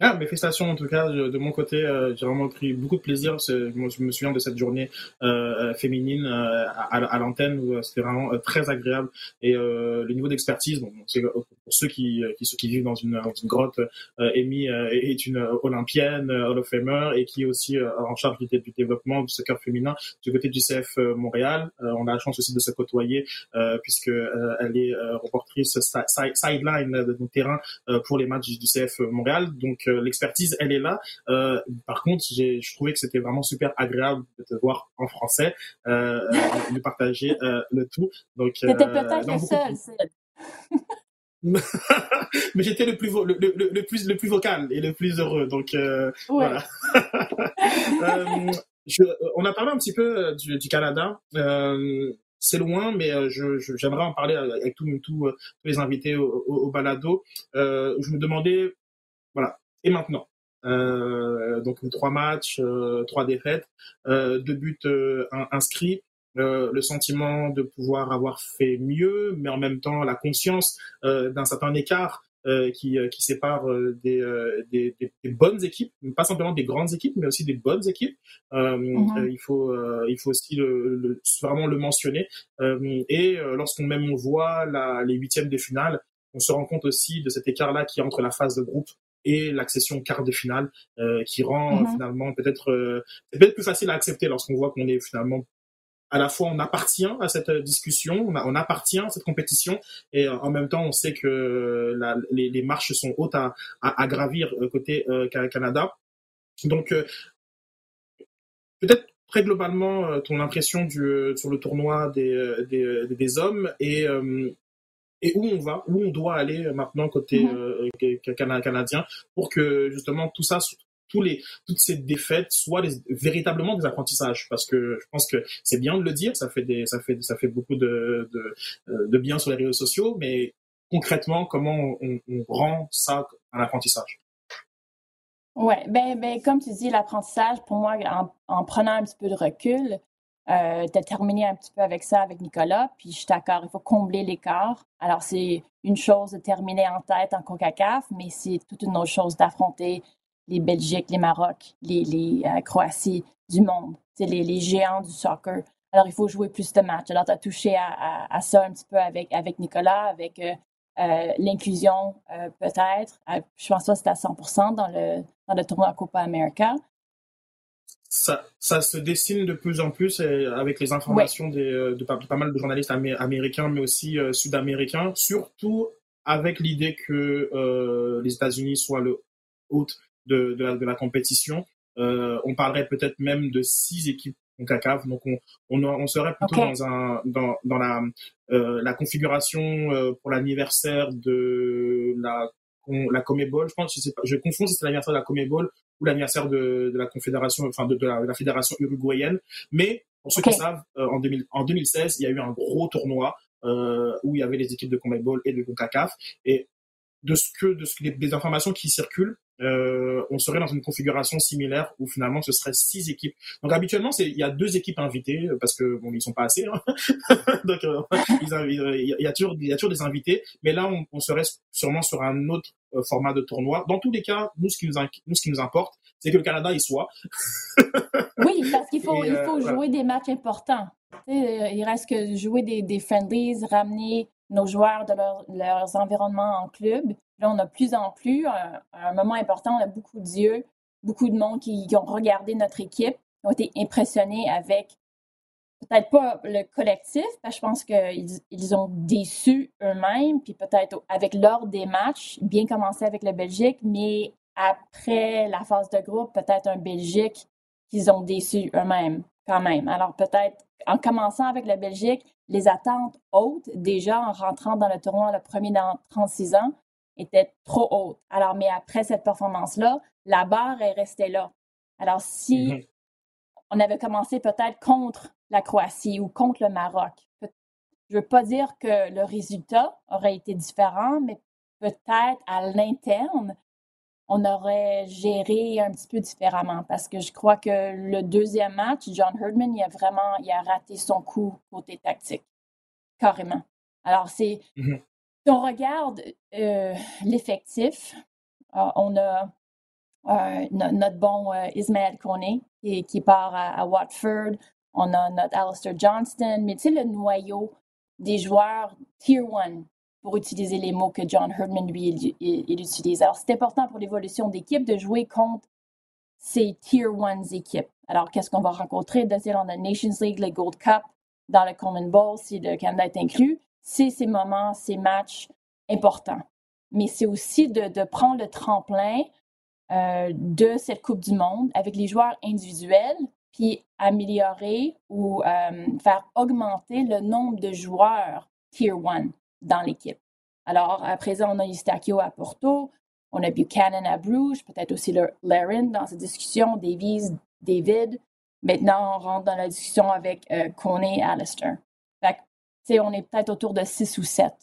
Ah, mes félicitations en tout cas, je, de mon côté, euh, j'ai vraiment pris beaucoup de plaisir. C'est, moi, je me souviens de cette journée euh, féminine euh, à, à l'antenne où c'était vraiment euh, très agréable. Et euh, le niveau d'expertise, bon, c'est, pour ceux qui, qui, ceux qui vivent dans une, dans une grotte, euh, Emmy euh, est une Olympienne, Hall of Famer, et qui est aussi euh, en charge du, du développement du soccer féminin du côté du C F Montréal. Euh, on a la chance aussi de se côtoyer euh, puisque euh, elle est euh, reportrice sideline side de nos terrains euh, pour les matchs du C F Montréal. Donc l'expertise, elle est là. Euh, par contre, j'ai, je trouvais que c'était vraiment super agréable de te voir en français, euh, de partager euh, le tout. Donc, c'était euh, peut-être le seul. De... Mais j'étais le plus, vo- le, le, le, plus, le plus vocal et le plus heureux. Donc, euh, ouais. Voilà. euh, je, on a parlé un petit peu du, du Canada. Euh, C'est loin, mais je, je, j'aimerais en parler avec tous les invités au, au, au balado. Euh, je me demandais, voilà. Et maintenant, euh, donc trois matchs, euh, trois défaites, euh, deux buts euh, inscrits, euh, le sentiment de pouvoir avoir fait mieux, mais en même temps la conscience euh, d'un certain écart euh, qui, euh, qui sépare euh, des, euh, des, des, des bonnes équipes, pas simplement des grandes équipes, mais aussi des bonnes équipes. Euh, mm-hmm. euh, il faut, euh, il faut aussi le, le, vraiment le mentionner. Euh, et euh, lorsqu'on même on voit la, les huitièmes de finale, on se rend compte aussi de cet écart-là qui est entre la phase de groupe et l'accession quart de finale euh, qui rend mm-hmm. euh, finalement peut-être, euh, peut-être plus facile à accepter lorsqu'on voit qu'on est finalement à la fois on appartient à cette discussion, on, a, on appartient à cette compétition et euh, en même temps on sait que la, les, les marches sont hautes à, à, à gravir euh, côté euh, Canada. Donc euh, peut-être très globalement euh, ton impression du, euh, sur le tournoi des, des, des hommes et euh, et où on va, où on doit aller maintenant côté mmh. euh, canadien pour que justement tout ça, tous les, toutes ces défaites soient les, véritablement des apprentissages, parce que je pense que c'est bien de le dire, ça fait des, ça fait, ça fait beaucoup de, de, de bien sur les réseaux sociaux, mais concrètement comment on, on rend ça un apprentissage? Ouais, ben, ben comme tu dis, l'apprentissage pour moi en, en prenant un petit peu de recul. Euh, tu as terminé un petit peu avec ça avec Nicolas, puis je suis d'accord, il faut combler l'écart. Alors, c'est une chose de terminer en tête en CONCACAF, mais c'est toute une autre chose d'affronter les Belgiques, les Maroc, les, les euh, Croatie du monde, c'est les, les géants du soccer. Alors, il faut jouer plus de matchs. Alors, tu as touché à, à, à ça un petit peu avec, avec Nicolas, avec euh, euh, l'inclusion euh, peut-être. Euh, je pense que c'était à cent pour cent dans le, dans le tournoi Copa América. Ça, ça se dessine de plus en plus avec les informations ouais. des, de, de, pas, de pas mal de journalistes amé- américains, mais aussi euh, sud-américains, surtout avec l'idée que euh, les États-Unis soient le hôte de, de, la, de la compétition. Euh, on parlerait peut-être même de six équipes CONCACAF, donc on, on, on serait plutôt okay. dans, un, dans, dans la, euh, la configuration euh, pour l'anniversaire de la, la CONMEBOL. Je pense, je, sais pas, je confonds si c'est l'anniversaire de la CONMEBOL ou l'anniversaire de, de la confédération, enfin de, de, la, de la fédération uruguayenne. Mais pour ceux okay. qui savent, euh, en, deux mille, en deux mille seize, il y a eu un gros tournoi euh, où il y avait les équipes de CONMEBOL et de CONCACAF. Et de ce que, de ce que les, des informations qui circulent, euh, on serait dans une configuration similaire où finalement ce serait six équipes. Donc habituellement, c'est, il y a deux équipes invitées parce que bon, ils sont pas assez. Hein. Donc euh, ils invitent, il y a toujours, il y a toujours des invités. Mais là, on, on serait sûrement sur un autre format de tournoi. Dans tous les cas, nous, ce qui nous, inqui- nous, ce qui nous importe, c'est que le Canada y soit. Oui, parce qu'il faut, euh, il faut voilà. jouer des matchs importants. Tu sais, il reste que jouer des, des friendlies, ramener nos joueurs de leur, leurs environnements en club. Là, on a plus en plus, à un, un moment important, on a beaucoup d'yeux, beaucoup de monde qui, qui ont regardé notre équipe, qui ont été impressionnés avec, peut-être pas le collectif, parce que je pense qu'ils ils ont déçu eux-mêmes, puis peut-être avec l'ordre des matchs, bien commencé avec la Belgique, mais après la phase de groupe, peut-être un Belgique qu'ils ont déçu eux-mêmes quand même. Alors peut-être, en commençant avec la Belgique, les attentes hautes, déjà en rentrant dans le tournoi le premier dans trente-six ans, étaient trop hautes. Alors, mais après cette performance-là, la barre est restée là. Alors si mmh. on avait commencé peut-être contre la Croatie ou contre le Maroc, je ne veux pas dire que le résultat aurait été différent, mais peut-être à l'interne, on aurait géré un petit peu différemment parce que je crois que le deuxième match, John Herdman, il a vraiment il a raté son coup côté tactique, carrément. Alors, c'est, mm-hmm. si on regarde euh, l'effectif, euh, on a euh, no, notre bon euh, Ismaël Koné qui, qui part à, à Watford, on a notre Alistair Johnston, mais tu sais, le noyau des joueurs Tier un, pour utiliser les mots que John Herdman, lui, il, il, il utilise. Alors, c'est important pour l'évolution d'équipe de jouer contre ces Tier un équipes. Alors, qu'est-ce qu'on va rencontrer? Dès lors, on a Nations League, le Gold Cup, dans le CONMEBOL, si le Canada est inclus. C'est ces moments, ces matchs importants. Mais c'est aussi de, de prendre le tremplin euh, de cette Coupe du Monde avec les joueurs individuels, puis améliorer ou euh, faire augmenter le nombre de joueurs Tier un. Dans l'équipe. Alors, à présent, on a Eustachio à Porto, on a Buchanan à Bruges, peut-être aussi le Larin dans cette discussion, Davies, David. Maintenant, on rentre dans la discussion avec euh, Koné et Alistair. Fait que, tu sais, on est peut-être autour de six ou sept.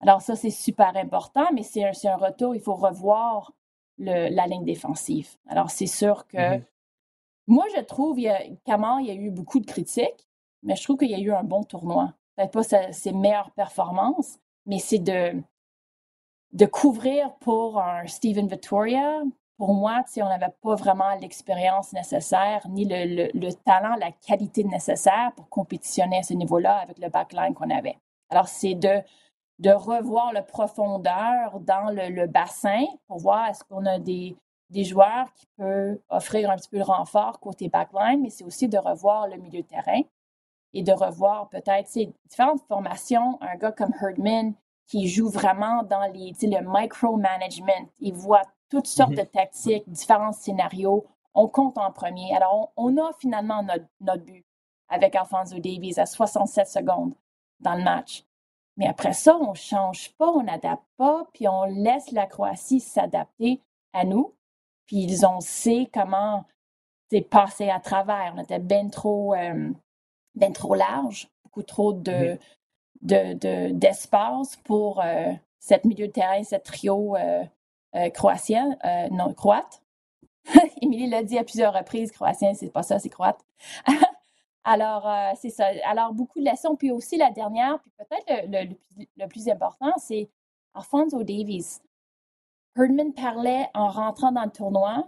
Alors ça, c'est super important, mais c'est un, c'est un retour, il faut revoir le, la ligne défensive. Alors, c'est sûr que... Mm-hmm. Moi, je trouve, il y a, comment il y a eu beaucoup de critiques, mais je trouve qu'il y a eu un bon tournoi. Peut-être pas sa, ses meilleures performances, mais c'est de, de couvrir pour un Steven Vittoria. Pour moi, on n'avait pas vraiment l'expérience nécessaire, ni le, le, le talent, la qualité nécessaire pour compétitionner à ce niveau-là avec le backline qu'on avait. Alors, c'est de, de revoir la profondeur dans le, le bassin pour voir est-ce qu'on a des, des joueurs qui peuvent offrir un petit peu de renfort côté backline, mais c'est aussi de revoir le milieu de terrain. Et de revoir peut-être ces différentes formations, un gars comme Herdman qui joue vraiment dans les, le micromanagement. Il voit toutes sortes mm-hmm. de tactiques, différents scénarios. On compte en premier. Alors, on, on a finalement notre, notre but avec Alfonso Davies à soixante-sept secondes dans le match. Mais après ça, on ne change pas, on n'adapte pas, puis on laisse la Croatie s'adapter à nous. Puis ils ont sait comment passer à travers. On était bien trop... Euh, ben trop large, beaucoup trop de, de, de, d'espace pour euh, cette milieu de terrain, cette trio euh, euh, croatien, euh, non, croate. Émilie l'a dit à plusieurs reprises, croatien, c'est pas ça, c'est croate. Alors, euh, c'est ça. Alors, beaucoup de leçons. Puis aussi, la dernière, puis peut-être le, le, le plus important, c'est Alfonso Davies. Herdman parlait, en rentrant dans le tournoi,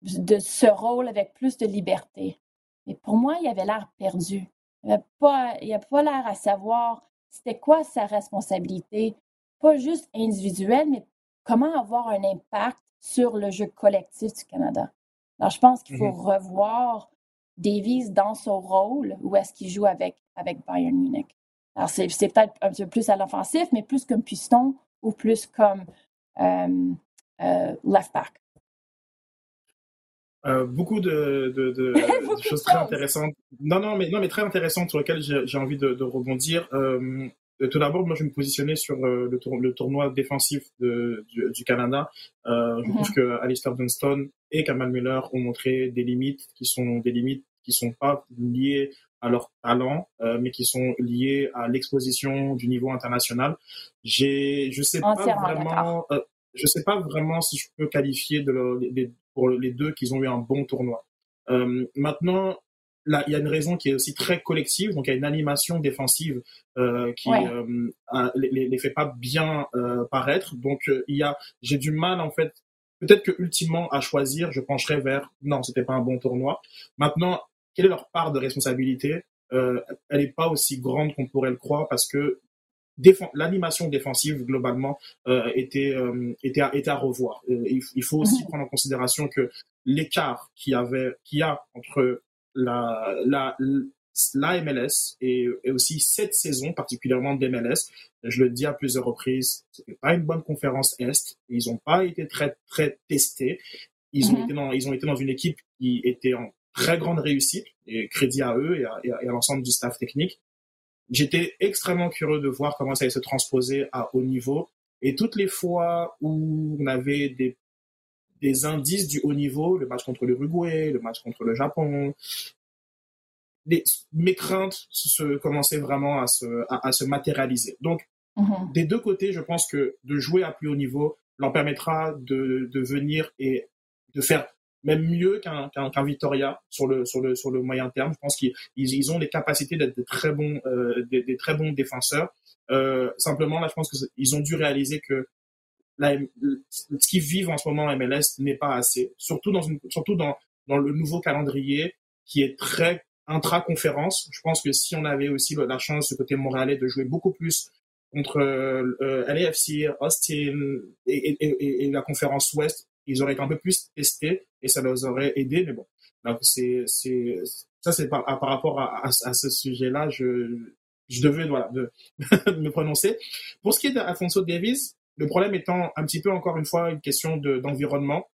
de ce rôle avec plus de liberté. Mais pour moi, il avait l'air perdu. Il n'avait pas, pas l'air à savoir c'était quoi sa responsabilité, pas juste individuelle, mais comment avoir un impact sur le jeu collectif du Canada. Alors, je pense qu'il faut mm-hmm. revoir Davies dans son rôle où est-ce qu'il joue avec, avec Bayern Munich. Alors, c'est, c'est peut-être un peu plus à l'offensif, mais plus comme piston ou plus comme euh, euh, left-back. Euh, beaucoup de, de, de, de choses très intéressantes. Non, non, mais non, mais très intéressantes sur lesquelles j'ai, j'ai envie de, de rebondir. Euh, tout d'abord, moi, je vais me positionnais sur euh, le, tour, le tournoi défensif de, du, du Canada. Euh, je trouve mm-hmm. que Alistair Johnston et Kamal Müller ont montré des limites qui sont des limites qui sont pas liées à leur talent, euh, mais qui sont liées à l'exposition du niveau international. J'ai, je sais pas vraiment, euh, je sais pas vraiment si je peux qualifier de, le, de pour les deux qu'ils ont eu un bon tournoi. Euh, maintenant, là, il y a une raison qui est aussi très collective, donc il y a une animation défensive euh, qui ouais. euh, a, les, les fait pas bien euh, paraître. Donc euh, il y a, j'ai du mal en fait. Peut-être que ultimement à choisir, je pencherais vers non, c'était pas un bon tournoi. Maintenant, quelle est leur part de responsabilité? euh, Elle n'est pas aussi grande qu'on pourrait le croire parce que l'animation défensive globalement euh, était euh, était à, était à revoir. Euh, il, il faut aussi prendre en considération que l'écart qu'il y avait qu'il y a entre la la la M L S et, et aussi cette saison particulièrement de l'M L S. Je le dis à plusieurs reprises, c'était pas une bonne conférence Est. Ils n'ont pas été très très testés. Ils mm-hmm. ont été dans ils ont été dans une équipe qui était en très grande réussite, et crédit à eux et à, et à, et à l'ensemble du staff technique. J'étais extrêmement curieux de voir comment ça allait se transposer à haut niveau. Et toutes les fois où on avait des, des indices du haut niveau, le match contre l'Uruguay, le match contre le Japon, les, mes craintes se commençaient vraiment à se, à, à se matérialiser. Donc, mm-hmm. des deux côtés, je pense que de jouer à plus haut niveau leur permettra de, de venir et de faire même mieux qu'un, qu'un, qu'un Vitoria sur le, sur le, sur le moyen terme. Je pense qu'ils, ils, ils ont les capacités d'être des très bons, euh, des, des très bons défenseurs. Euh, simplement, là, je pense qu'ils ont dû réaliser que la, ce qu'ils vivent en ce moment en M L S n'est pas assez. Surtout dans une, surtout dans, dans le nouveau calendrier qui est très intra-conférence. Je pense que si on avait aussi la chance du côté montréalais de jouer beaucoup plus contre euh, L A F C, Austin et, et, et, et la conférence Ouest, ils auraient été un peu plus testés et ça les aurait aidés. Mais bon, donc c'est, c'est, ça c'est par, à, par rapport à, à, à ce sujet-là, je, je devais voilà, de, de me prononcer. Pour ce qui est d'Alfonso Davies, le problème étant un petit peu encore une fois une question de, d'environnement.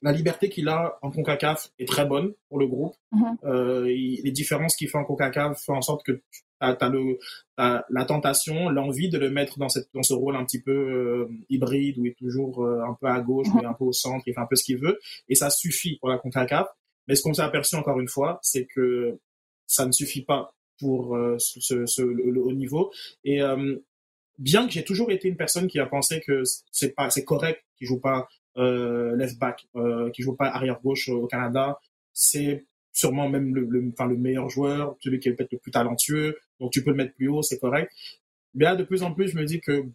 La liberté qu'il a en CONCACAF est très bonne pour le groupe. Mm-hmm. Euh, il, les différences qu'il fait en CONCACAF font en sorte que tu as le, t'as la tentation, l'envie de le mettre dans, cette, dans ce rôle un petit peu euh, hybride où il est toujours euh, un peu à gauche, mm-hmm. mais un peu au centre, il fait un peu ce qu'il veut. Et ça suffit pour la CONCACAF. Mais ce qu'on s'est aperçu encore une fois, c'est que ça ne suffit pas pour euh, ce, ce, le, le haut niveau. Et euh, bien que j'ai toujours été une personne qui a pensé que c'est, pas, c'est correct qu'il ne joue pas euh, left back, euh, qu'il ne joue pas arrière-gauche au Canada, c'est sûrement même le, le, enfin, le meilleur joueur, celui qui est peut-être le plus talentueux, donc tu peux le mettre plus haut, c'est correct. Mais là, de plus en plus, je me dis que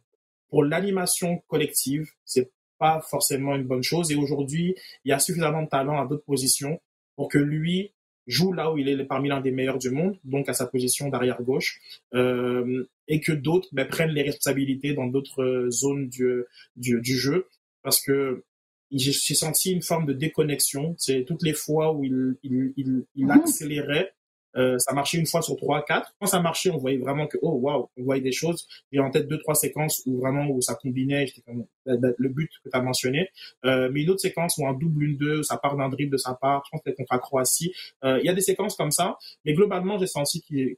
pour l'animation collective, ce n'est pas forcément une bonne chose. Et aujourd'hui, il y a suffisamment de talent à d'autres positions pour que lui joue là où il est parmi l'un des meilleurs du monde, donc à sa position d'arrière-gauche, euh, et que d'autres ben, prennent les responsabilités dans d'autres zones du, du, du jeu, parce que j'ai, j'ai senti une forme de déconnexion. C'est toutes les fois où il, il, il, il accélérait, euh, ça marchait une fois sur trois, quatre. Quand ça marchait, on voyait vraiment que, oh waouh, on voyait des choses. J'ai en tête deux, trois séquences où vraiment où ça combinait, j'étais comme le but que tu as mentionné. Euh, mais une autre séquence où un double, une, deux, ça part d'un dribble de sa part, je pense que c'était contre la Croatie. Euh, il y a des séquences comme ça, mais globalement, j'ai senti qu'ils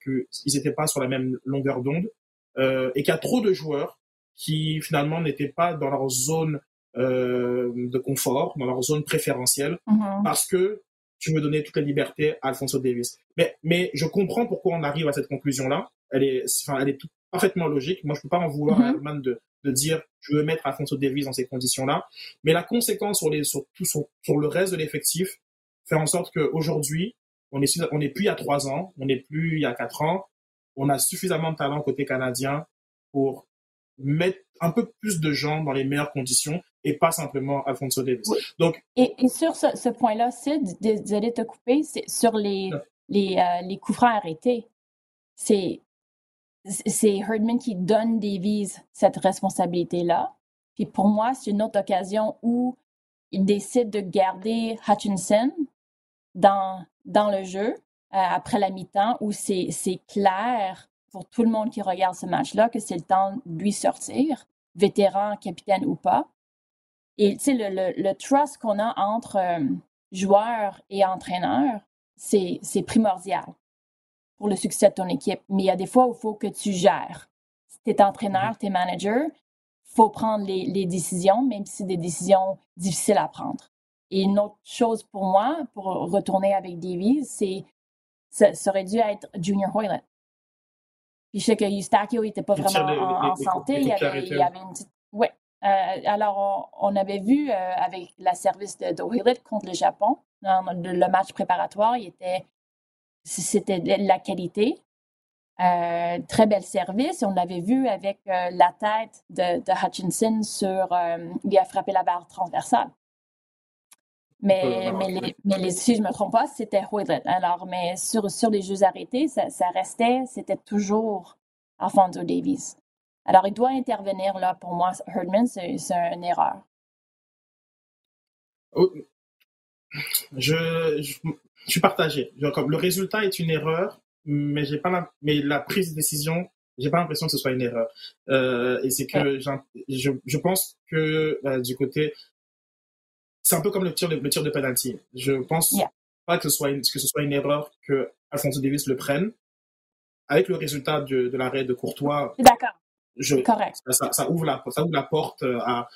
n'étaient pas sur la même longueur d'onde euh, et qu'il y a trop de joueurs qui finalement n'étaient pas dans leur zone euh, de confort, dans leur zone préférentielle, mm-hmm. parce que tu veux donner toute la liberté à Alfonso Davies. Mais, mais je comprends pourquoi on arrive à cette conclusion-là. Elle est, enfin, elle est tout, parfaitement logique. Moi, je peux pas en vouloir mm-hmm. à Herdman de, de dire, je veux mettre Alfonso Davies dans ces conditions-là. Mais la conséquence sur les, sur tout, sur, sur le reste de l'effectif fait en sorte qu'aujourd'hui, on est, on n'est plus il y a trois ans, on n'est plus il y a quatre ans. On a suffisamment de talent côté canadien pour mettre un peu plus de gens dans les meilleures conditions et pas simplement Alfonso Davies. Oui. Donc, et, et sur ce, ce point-là, Sid, désolé de te couper, c'est sur les, les, euh, les coups francs arrêtés, c'est, c'est Herdman qui donne Davies cette responsabilité-là. Puis pour moi, c'est une autre occasion où il décide de garder Hutchinson dans, dans le jeu euh, après la mi-temps, où c'est, c'est clair pour tout le monde qui regarde ce match-là que c'est le temps de lui sortir, vétéran, capitaine ou pas. Et tu sais, le, le, le trust qu'on a entre euh, joueurs et entraîneurs, c'est, c'est primordial pour le succès de ton équipe. Mais il y a des fois où il faut que tu gères. Si tu es entraîneur, tu es manager, il faut prendre les, les décisions, même si c'est des décisions difficiles à prendre. Et une autre chose pour moi, pour retourner avec Davies, c'est ça, ça aurait dû être Junior Hoylett. Puis je sais que Eustachio n'était pas vraiment les, en, les, en santé. Les, les il, y avait, il y avait une petite... Ouais. Euh, alors, on, on avait vu euh, avec la service de, de Hoylett contre le Japon, dans le, le match préparatoire, il était, c'était de la qualité. Euh, très bel service. On l'avait vu avec euh, la tête de, de Hutchinson sur... Euh, il a frappé la barre transversale. Mais, euh, mais, les, mais les, si je ne me trompe pas, c'était Hoylett. Alors, mais sur, sur les jeux arrêtés, ça, ça restait, c'était toujours Alfonso Davies. Alors, il doit intervenir, là, pour moi, Herdman, c'est, c'est une erreur. Oh, je, je, je suis partagé. Comme, le résultat est une erreur, mais j'ai pas la, mais la prise de décision, j'ai pas l'impression que ce soit une erreur. Euh, et c'est que je, je pense que euh, du côté, c'est un peu comme le tir de, le tir de penalty. Je pense yeah. pas que ce soit une, que ce soit une erreur que Alfonso Davies le prenne. Avec le résultat de, de l'arrêt de Courtois, d'accord. Je, Correct. Ça, ça, ouvre la, ça ouvre la porte à,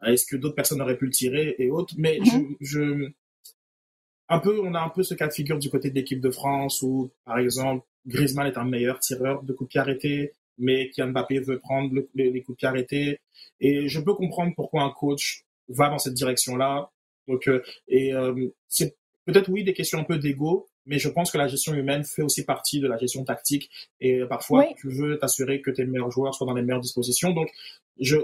à est-ce que d'autres personnes auraient pu le tirer et autres. Mais mm-hmm. je, je, un peu, on a un peu ce cas de figure du côté de l'équipe de France où, par exemple, Griezmann est un meilleur tireur de coups de pied arrêtés, mais Kylian Mbappé veut prendre le, les, les coups de pied arrêtés. Et je peux comprendre pourquoi un coach va dans cette direction-là. Donc, euh, et euh, c'est peut-être, oui, des questions un peu d'ego. Mais je pense que la gestion humaine fait aussi partie de la gestion tactique. Et parfois, oui. tu veux t'assurer que tes meilleurs joueurs soient dans les meilleures dispositions. Donc, je,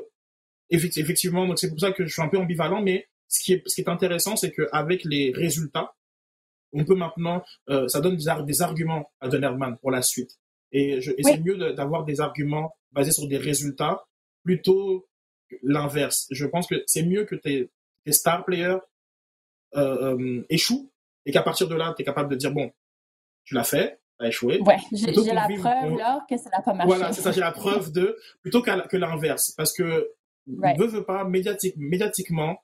effectivement, donc c'est pour ça que je suis un peu ambivalent. Mais ce qui est, ce qui est intéressant, c'est qu'avec les résultats, on peut maintenant, euh, ça donne des, ar- des arguments à John Herdman pour la suite. Et, je, et oui. c'est mieux de, d'avoir des arguments basés sur des résultats plutôt que l'inverse. Je pense que c'est mieux que tes, tes star players euh, euh, échouent. Et qu'à partir de là, tu es capable de dire, bon, tu l'as fait, tu as échoué. Ouais, j'ai, j'ai la vive, preuve, on... là, que ça n'a pas marché. Voilà, c'est ça, j'ai la preuve de, plutôt qu'à, que l'inverse. Parce que, right. ne veut pas, médiatique, médiatiquement,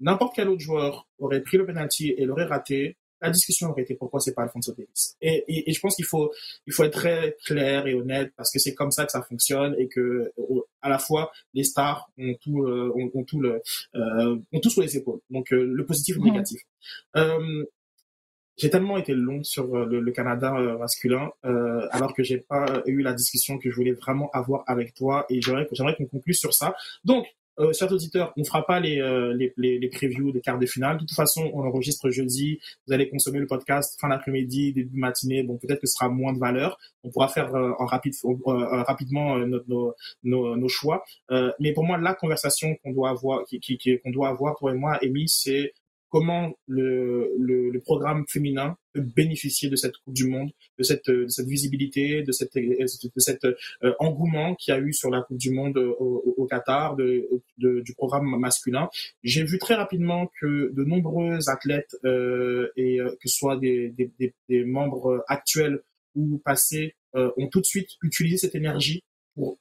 n'importe quel autre joueur aurait pris le penalty et l'aurait raté, la discussion aurait été pourquoi c'est pas Alfonso Davies. Et, et, et je pense qu'il faut, il faut être très clair et honnête parce que c'est comme ça que ça fonctionne et que, à la fois, les stars ont tout, euh, ont, ont tout le, euh, ont tout sur les épaules. Donc, euh, le positif ou le mm. négatif. Euh, J'ai tellement été long sur le, le Canada euh, masculin, euh, alors que j'ai pas eu la discussion que je voulais vraiment avoir avec toi, et j'aimerais, j'aimerais qu'on conclue sur ça. Donc, euh, chers auditeurs, on fera pas les, euh, les, les, les previews des quarts de finale. De toute façon, on enregistre jeudi. Vous allez consommer le podcast fin d'après-midi, début de matinée. Bon, peut-être que ce sera moins de valeur. On pourra faire euh, en rapide, euh, rapidement euh, nos, nos, nos, nos choix. Euh, mais pour moi, la conversation qu'on doit avoir, qui, qui, qui, qu'on doit avoir, toi et moi, Amy, c'est comment le, le, le programme féminin peut bénéficier de cette Coupe du Monde, de cette, de cette visibilité, de cette, de cet euh, engouement qu'il y a eu sur la Coupe du Monde au, au Qatar, de, de, du programme masculin. J'ai vu très rapidement que de nombreux athlètes, euh, et euh, que ce soit des, des, des, des membres actuels ou passés, euh, ont tout de suite utilisé cette énergie pour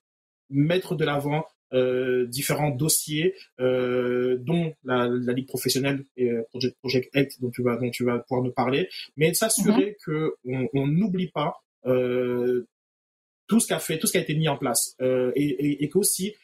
mettre de l'avant Euh, différents dossiers, euh, dont la, la ligue professionnelle et Project, Project Act dont tu vas, dont tu vas pouvoir nous parler, mais s'assurer mm-hmm. qu'on on n'oublie pas euh, tout ce qu'a fait, tout ce qui a été mis en place, euh, et, et, et qu'aussi,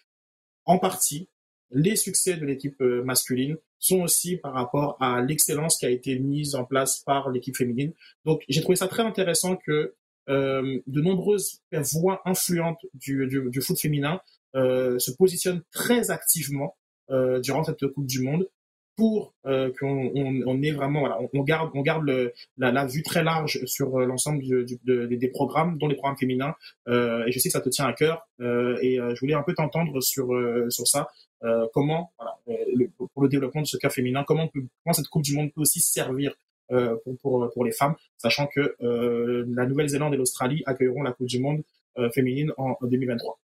en partie, les succès de l'équipe masculine sont aussi par rapport à l'excellence qui a été mise en place par l'équipe féminine. Donc, j'ai trouvé ça très intéressant que euh, de nombreuses voix influentes du, du, du foot féminin Euh, se positionne très activement euh, durant cette Coupe du Monde pour euh, qu'on on, on ait vraiment, voilà, on, on garde, on garde le, la, la vue très large sur l'ensemble du, du, de, des programmes, dont les programmes féminins. Euh, et je sais que ça te tient à cœur. Euh, et euh, je voulais un peu t'entendre sur euh, sur ça. Euh, comment, voilà, le, pour le développement de ce cas féminin, comment, on peut, comment cette Coupe du Monde peut aussi servir euh, pour, pour pour les femmes, sachant que euh, la Nouvelle-Zélande et l'Australie accueilleront la Coupe du Monde euh, féminine en, en deux mille vingt-trois.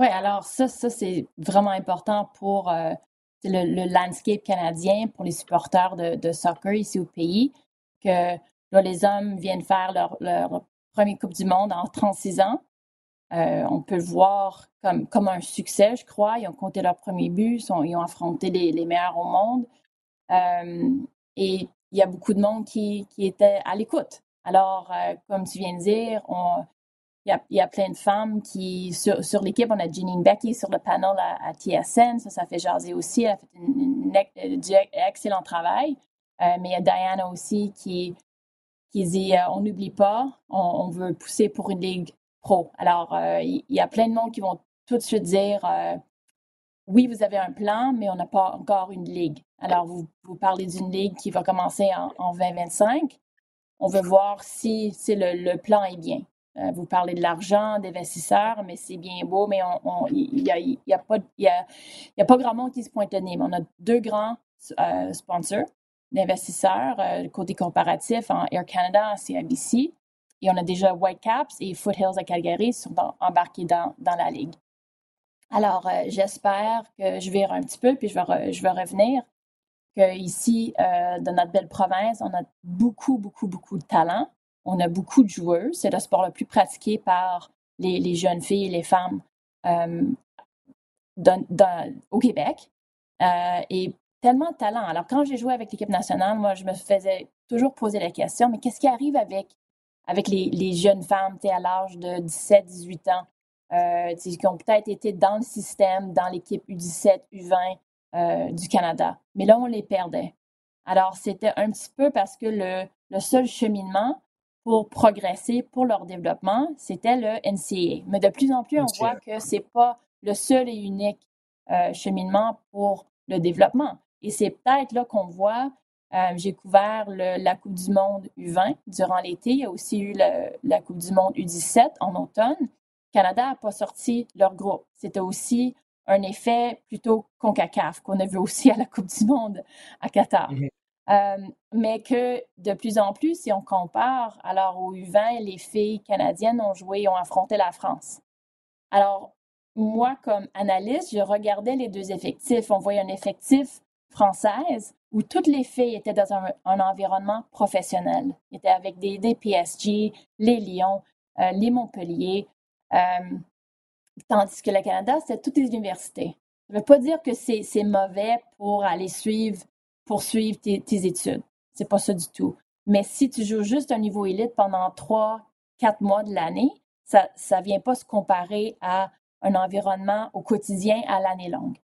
Oui, alors ça, ça c'est vraiment important pour euh, le, le landscape canadien, pour les supporters de, de soccer ici au pays, que là, les hommes viennent faire leur, leur première Coupe du Monde en trente-six ans. Euh, on peut le voir comme, comme un succès, je crois. Ils ont compté leur premier but, sont, ils ont affronté les, les meilleurs au monde. Euh, et il y a beaucoup de monde qui, qui était à l'écoute. Alors, euh, comme tu viens de dire, on... Il y, a, il y a plein de femmes qui, sur, sur l'équipe, on a Janine Becky sur le panel à, à T S N, ça, ça fait jaser aussi, elle a fait une, une, une, du excellent travail. Euh, mais il y a Diana aussi qui, qui dit euh, on n'oublie pas, on, on veut pousser pour une ligue pro. Alors, euh, il y a plein de monde qui vont tout de suite dire euh, oui, vous avez un plan, mais on n'a pas encore une ligue. Alors, vous, vous parlez d'une ligue qui va commencer en, en vingt vingt-cinq. On veut voir si, si le, le plan est bien. Vous parlez de l'argent, des investisseurs, mais c'est bien beau, mais il n'y a, y a, y a, y a pas grand monde qui se pointe le nez. Mais on a deux grands euh, sponsors d'investisseurs, euh, côté comparatif, en Air Canada, en C I B C, et on a déjà Whitecaps et Foothills à Calgary sont dans, embarqués dans, dans la Ligue. Alors, euh, j'espère que je vire un petit peu, puis je vais, re, je vais revenir, qu'ici, euh, dans notre belle province, on a beaucoup, beaucoup, beaucoup de talent. on a beaucoup de joueurs. C'est le sport le plus pratiqué par les, les jeunes filles et les femmes euh, dans, dans, au Québec. Euh, et tellement de talent. Alors, quand j'ai joué avec l'équipe nationale, moi, je me faisais toujours poser la question, mais qu'est-ce qui arrive avec, avec les, les jeunes femmes, tu sais, à l'âge de dix-sept, dix-huit ans, euh, tu sais, qui ont peut-être été dans le système, dans l'équipe U dix-sept, U vingt euh, du Canada. Mais là, on les perdait. Alors, c'était un petit peu parce que le, le seul cheminement pour progresser, pour leur développement, c'était le N C A A. Mais de plus en plus, on N C A A. Voit que c'est pas le seul et unique euh, cheminement pour le développement. Et c'est peut-être là qu'on voit, euh, j'ai couvert le, la Coupe du monde U vingt durant l'été. Il y a aussi eu le, la Coupe du monde U dix-sept en automne. Le Canada n'a pas sorti leur groupe. C'était aussi un effet plutôt CONCACAF qu'on a vu aussi à la Coupe du monde à Qatar. Mm-hmm. Euh, mais que de plus en plus, si on compare, alors au U vingt, les filles canadiennes ont joué, ont affronté la France. Alors, moi, comme analyste, je regardais les deux effectifs. On voyait un effectif française où toutes les filles étaient dans un, un environnement professionnel. Étaient avec des, des P S G, les Lions, euh, les Montpellier, euh, tandis que le Canada, c'était toutes les universités. Ça ne veut pas dire que c'est, c'est mauvais pour aller suivre, poursuivre tes, tes études. C'est pas ça du tout. Mais si tu joues juste un niveau élite pendant trois, quatre mois de l'année, ça ne vient pas se comparer à un environnement au quotidien à l'année longue.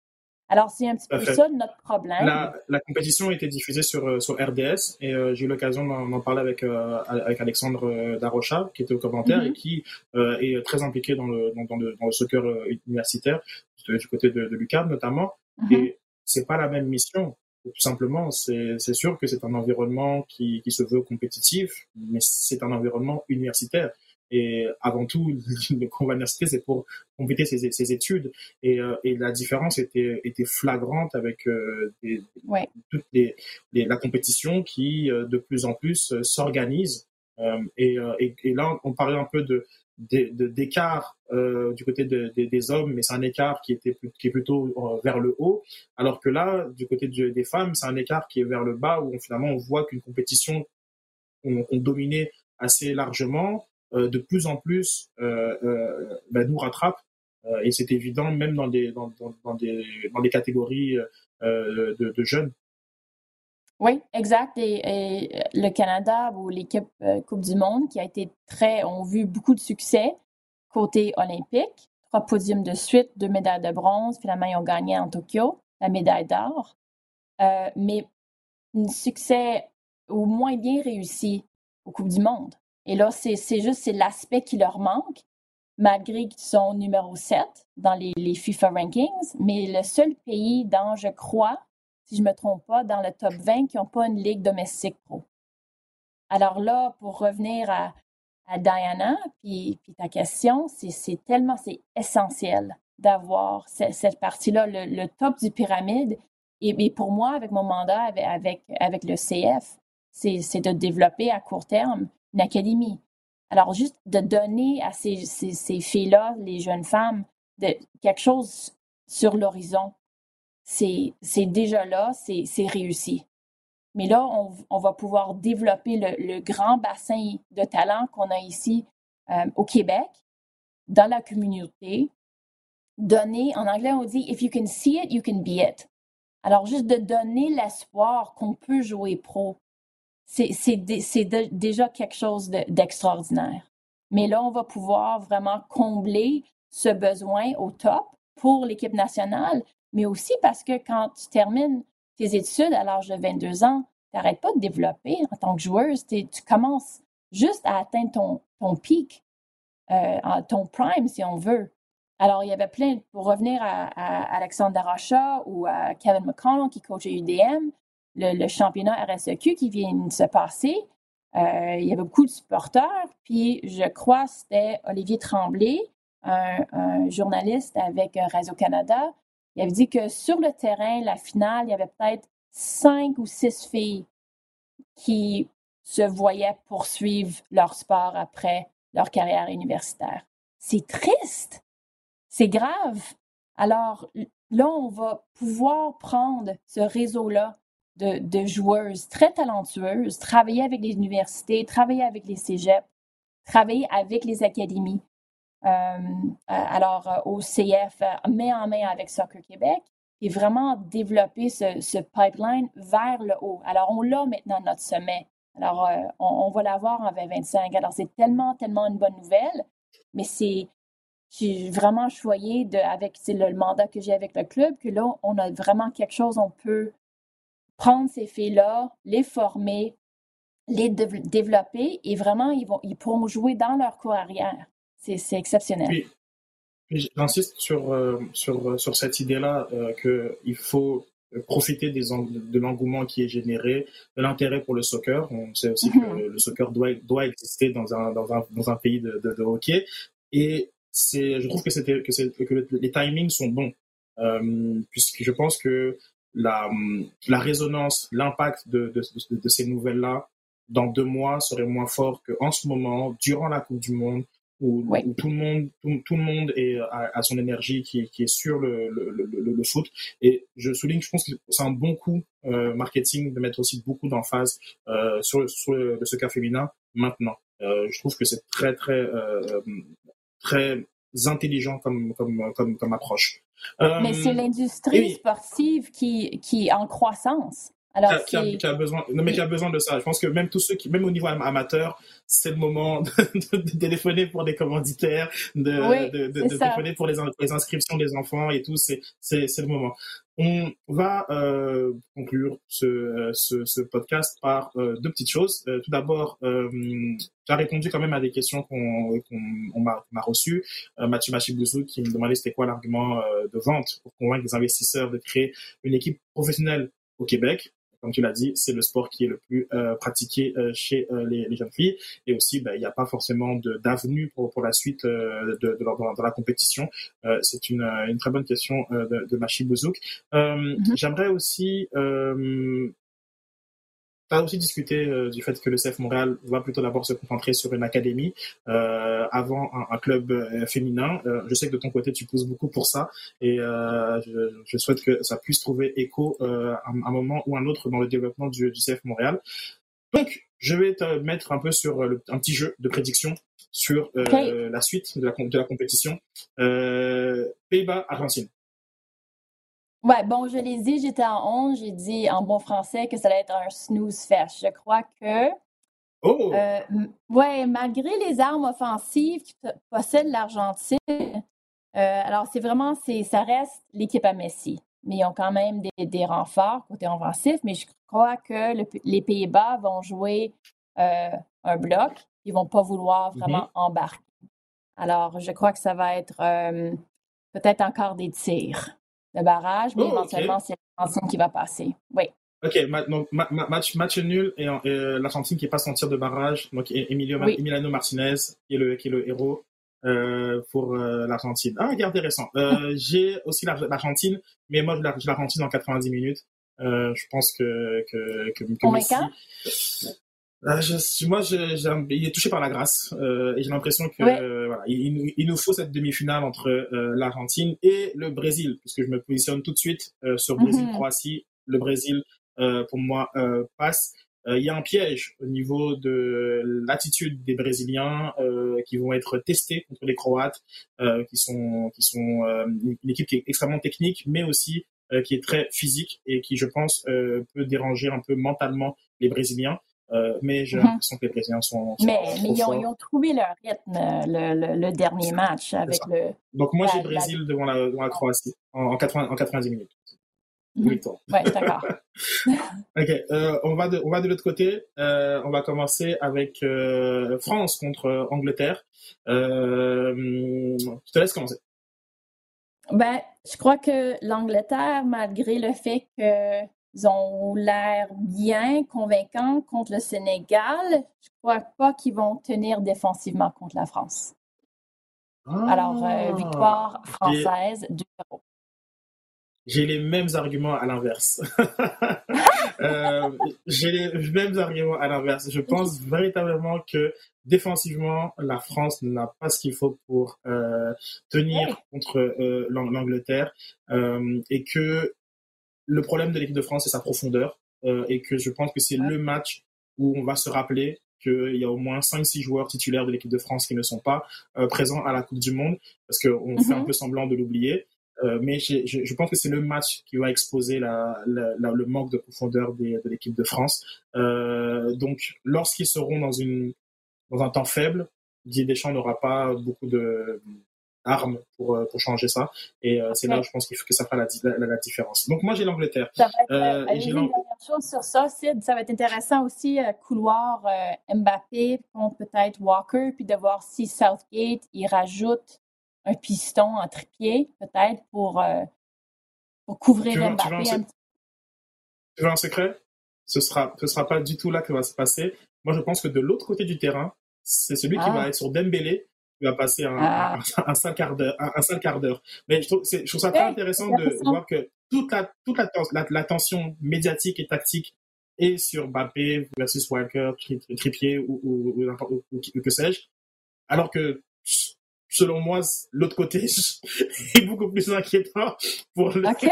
Alors, c'est un petit peu ça notre problème. La, la compétition était diffusée sur, sur R D S et euh, j'ai eu l'occasion d'en, d'en parler avec, euh, avec Alexandre euh, Darocha, qui était au commentaire mm-hmm. et qui euh, est très impliqué dans le, dans, dans le, dans le soccer universitaire, du côté de, de l'U Q A M notamment. Mm-hmm. Et c'est pas la même mission. Tout simplement, c'est, c'est sûr que c'est un environnement qui, qui se veut compétitif, mais c'est un environnement universitaire. Et avant tout, qu'on va à l'université, c'est pour compléter ses, ses études. Et, euh, et la différence était, était flagrante avec euh, des, ouais. toute les, les, la compétition qui, euh, de plus en plus, euh, s'organise. Euh, et, euh, et, et là, on parlait un peu de, de, de, d'écart euh, du côté de, de, des hommes, mais c'est un écart qui, était, qui est plutôt euh, vers le haut. Alors que là, du côté de, des femmes, c'est un écart qui est vers le bas, où on, finalement, on voit qu'une compétition qu'on dominait assez largement, de plus en plus euh, euh, bah, nous rattrape euh, et c'est évident même dans des dans, dans, dans des dans des catégories euh, de, de jeunes. Oui, exact. Et, et le Canada ou l'équipe euh, Coupe du Monde qui a été très, ont vu beaucoup de succès côté olympique, trois podiums de suite, deux médailles de bronze. Finalement, ils ont gagné en Tokyo la médaille d'or, euh, mais un succès au moins bien réussi aux Coupes du Monde. Et là, c'est, c'est juste c'est l'aspect qui leur manque, malgré qu'ils sont numéro sept dans les, les FIFA rankings. Mais le seul pays dans, je crois, si je ne me trompe pas, dans le top vingt, qui n'ont pas une ligue domestique pro. Alors là, pour revenir à, à Diana, puis, puis ta question, c'est, c'est tellement c'est essentiel d'avoir cette, cette partie-là, le, le top du pyramide. Et, et pour moi, avec mon mandat, avec, avec, avec le C F, c'est, c'est de développer à court terme une académie. Alors, juste de donner à ces, ces, ces filles-là, les jeunes femmes, de, quelque chose sur l'horizon, c'est, c'est déjà là, c'est, c'est réussi. Mais là, on, on va pouvoir développer le, le grand bassin de talent qu'on a ici euh, au Québec, dans la communauté, donner, en anglais, on dit « if you can see it, you can be it ». Alors, juste de donner l'espoir qu'on peut jouer pro, C'est, c'est, dé, c'est de, déjà quelque chose de, d'extraordinaire. Mais là, on va pouvoir vraiment combler ce besoin au top pour l'équipe nationale, mais aussi parce que quand tu termines tes études à l'âge de vingt-deux ans, tu n'arrêtes pas de développer en tant que joueuse. Tu commences juste à atteindre ton, ton pic, euh, ton prime, si on veut. Alors, il y avait plein, pour revenir à, à Alexandre Darocha ou à Kevin McConnell qui coach à U D M, Le, le championnat R S E Q qui vient de se passer, euh, il y avait beaucoup de supporters, puis je crois que c'était Olivier Tremblay, un, un journaliste avec Radio-Canada, il avait dit que sur le terrain, la finale, il y avait peut-être cinq ou six filles qui se voyaient poursuivre leur sport après leur carrière universitaire. C'est triste, c'est grave. Alors là, on va pouvoir prendre ce réseau-là de, de joueuses très talentueuses, travailler avec les universités, travailler avec les cégeps, travailler avec les académies, euh, alors au C F, main en main avec Soccer Québec, et vraiment développer ce, ce pipeline vers le haut. Alors, on l'a maintenant, notre sommet. Alors, euh, on, on va l'avoir en vingt vingt-cinq. Alors, c'est tellement, tellement une bonne nouvelle, mais c'est... Je suis vraiment choyée de, avec le, le mandat que j'ai avec le club, que là, on a vraiment quelque chose, on peut prendre ces filles-là, les former, les de- développer et vraiment, ils, vont, ils pourront jouer dans leur carrière. C'est, c'est exceptionnel. Puis, puis j'insiste sur, euh, sur, sur cette idée-là euh, qu'il faut profiter des en- de l'engouement qui est généré, de l'intérêt pour le soccer. On sait aussi mm-hmm. que le soccer doit, doit exister dans un, dans un, dans un pays de, de, de hockey. Et C'est, je trouve que, c'était, que, c'est, que le, les timings sont bons, euh, puisque je pense que la, la résonance, l'impact de, de, de, de ces nouvelles-là, dans deux mois, serait moins fort qu'en ce moment, durant la Coupe du Monde, où, ouais. où tout le monde, tout, tout le monde est, a, a son énergie qui, qui est sur le, le, le, le foot. Et je souligne, je pense que c'est un bon coup euh, marketing de mettre aussi beaucoup d'emphase euh, sur, sur le, le soccer féminin maintenant. Euh, je trouve que c'est très, très... Euh, très intelligent comme, comme, comme, comme approche. Euh, Mais c'est l'industrie oui. sportive qui, qui est en croissance. Alors qui, a, qui, a besoin, non mais qui a besoin de ça. Je pense que même tous ceux qui, même au niveau amateur, c'est le moment de, de, de téléphoner pour des commanditaires, de, oui, de, de, de téléphoner pour les, les inscriptions des enfants et tout. C'est, c'est, c'est le moment. On va euh, conclure ce, ce, ce podcast par euh, deux petites choses. Euh, tout d'abord, euh, tu as répondu quand même à des questions qu'on, qu'on on m'a, m'a reçues. Euh, Mathieu Machibouzou qui me demandait c'était quoi l'argument euh, de vente pour convaincre les investisseurs de créer une équipe professionnelle au Québec. Comme tu l'as dit, c'est le sport qui est le plus euh, pratiqué euh, chez euh, les, les jeunes filles. Et aussi, ben, il n'y a pas forcément de, d'avenue pour, pour la suite euh, de, de, de, la, de la compétition. Euh, c'est une, une très bonne question euh, de, de Machi Bouzouk. Euh, mm-hmm. J'aimerais aussi... Euh, tu as aussi discuté euh, du fait que le C F Montréal va plutôt d'abord se concentrer sur une académie euh, avant un, un club euh, féminin. Euh, je sais que de ton côté, tu pousses beaucoup pour ça et euh, je, je souhaite que ça puisse trouver écho euh, à un, un moment ou un autre dans le développement du, du C F Montréal. Donc, je vais te mettre un peu sur le, un petit jeu de prédiction sur euh, okay. la suite de la, de la compétition. Euh, Pays-Bas, Argentine. Oui, bon, je l'ai dit, j'étais en honte, j'ai dit en bon français que ça allait être un snooze-fest. Je crois que, oh. euh, ouais, malgré les armes offensives que possède l'Argentine, euh, alors c'est vraiment, c'est, ça reste l'équipe à Messi. Mais ils ont quand même des, des renforts côté offensif, mais je crois que le, les Pays-Bas vont jouer euh, un bloc. Ils ne vont pas vouloir vraiment mm-hmm. embarquer. Alors, je crois que ça va être euh, peut-être encore des tirs. Le barrage, mais oh, éventuellement, okay. c'est l'Argentine qui va passer. Oui. OK, donc ma- ma- match, match nul et, et l'Argentine qui passe en tir de barrage. Donc, Emilio oui. Emiliano Martinez qui est le, qui est le héros euh, pour euh, l'Argentine. Ah, c'est intéressant. Euh, j'ai aussi l'Argentine, mais moi, je l'Argentine en quatre-vingt-dix minutes. Euh, je pense que... que, que, que Messi... Ah, je, moi, je, j'aime, il est touché par la grâce euh, et j'ai l'impression que ouais. euh, voilà, il, il nous faut cette demi-finale entre euh, l'Argentine et le Brésil, puisque je me positionne tout de suite euh, sur mm-hmm. Brésil-Croatie. Le Brésil, euh, pour moi, euh, passe. Il euh, y a un piège au niveau de l'attitude des Brésiliens euh, qui vont être testés contre les Croates, euh, qui sont, qui sont euh, une équipe qui est extrêmement technique, mais aussi euh, qui est très physique et qui, je pense, euh, peut déranger un peu mentalement les Brésiliens. Euh, mais j'ai l'impression mm-hmm. que les Brésiliens sont, sont mais, mais ils, ont, ils ont trouvé leur rythme le, le, le dernier match avec le. Donc moi la, j'ai Brésil la... devant, la, devant la Croatie en, en, quatre-vingts, en quatre-vingt-dix minutes. Mm-hmm. Ouais, d'accord. Ok, euh, on va de on va de l'autre côté. Euh, on va commencer avec euh, France contre Angleterre. Euh, je te laisse commencer. Ben, je crois que l'Angleterre, malgré le fait que ils ont l'air bien convaincants contre le Sénégal. Je ne crois pas qu'ils vont tenir défensivement contre la France. Ah, alors, euh, victoire française, deux zéro. J'ai les mêmes arguments à l'inverse. euh, j'ai les mêmes arguments à l'inverse. Je pense véritablement que défensivement, la France n'a pas ce qu'il faut pour euh, tenir oui. contre euh, l'Angleterre euh, et que le problème de l'équipe de France, c'est sa profondeur. euh, et que je pense que c'est le match où on va se rappeler qu'il y a au moins cinq six joueurs titulaires de l'équipe de France qui ne sont pas euh, présents à la Coupe du Monde, parce qu'on mm-hmm. fait un peu semblant de l'oublier. Euh, mais je, je, je pense que c'est le match qui va exposer la, la, la, le manque de profondeur des, de l'équipe de France. Euh, donc, lorsqu'ils seront dans, une, dans un temps faible, Didier Deschamps n'aura pas beaucoup de... armes pour, pour changer ça, et euh, c'est ouais. là où je pense qu'il faut que ça fasse la, la, la différence. Donc moi j'ai l'Angleterre. Ça va être, euh, et j'ai une dernière chose sur ça, Sid, ça va être intéressant aussi, euh, couloir euh, Mbappé contre peut-être Walker, puis de voir si Southgate il rajoute un piston en tripied peut-être pour, euh, pour couvrir tu veux, Mbappé. Tu veux un, sec- tu veux un secret? Ce sera, ce sera pas du tout là que va se passer. Moi je pense que de l'autre côté du terrain, c'est celui ah. qui va être sur Dembélé va passer un, ah. un, un, un, sale quart d'heure, un, un sale quart d'heure. Mais je trouve, c'est, je trouve ça très intéressant de intéressant. voir que toute la, toute la, la, la tension médiatique et tactique est sur Mbappé versus Walker, Trippier ou, ou, ou, ou, ou, ou que sais-je, alors que selon moi, l'autre côté est beaucoup plus inquiétant pour le okay.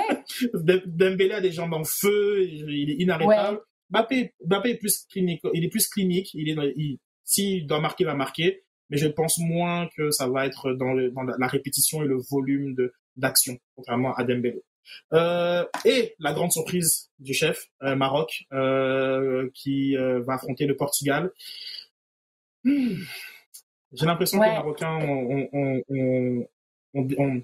Dembélé a des jambes en feu, il est inarrêtable. Ouais. Mbappé, Mbappé est plus clinique, il est plus clinique, il est dans, il, s'il doit marquer, il va marquer. Mais je pense moins que ça va être dans, le, dans la répétition et le volume de, d'action, contrairement à Dembélé. Euh, et la grande surprise du chef, euh, Maroc, euh, qui euh, va affronter le Portugal. Hmm. J'ai l'impression ouais. que les Marocains on, on, on, on, on,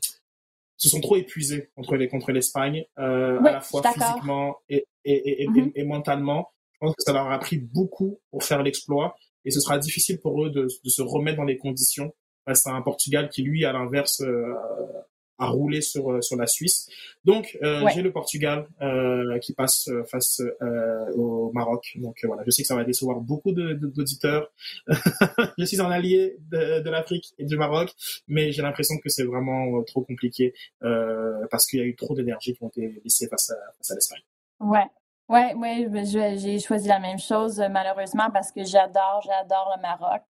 se sont trop épuisés contre, les, contre l'Espagne, euh, ouais, à la fois physiquement et, et, et, mm-hmm. et, et mentalement. Je pense que ça leur a pris beaucoup pour faire l'exploit. Et ce sera difficile pour eux de, de se remettre dans les conditions face à un Portugal qui, lui, à l'inverse, euh, a roulé sur, sur la Suisse. Donc, euh, ouais. j'ai le Portugal euh, qui passe face euh, au Maroc. Donc, euh, voilà, je sais que ça va décevoir beaucoup de, de, d'auditeurs. Je suis un allié de, de l'Afrique et du Maroc, mais j'ai l'impression que c'est vraiment euh, trop compliqué euh, parce qu'il y a eu trop d'énergie qui ont été laissées face à, face à l'Espagne. Ouais. Oui, oui, je, j'ai choisi la même chose, malheureusement, parce que j'adore, j'adore le Maroc.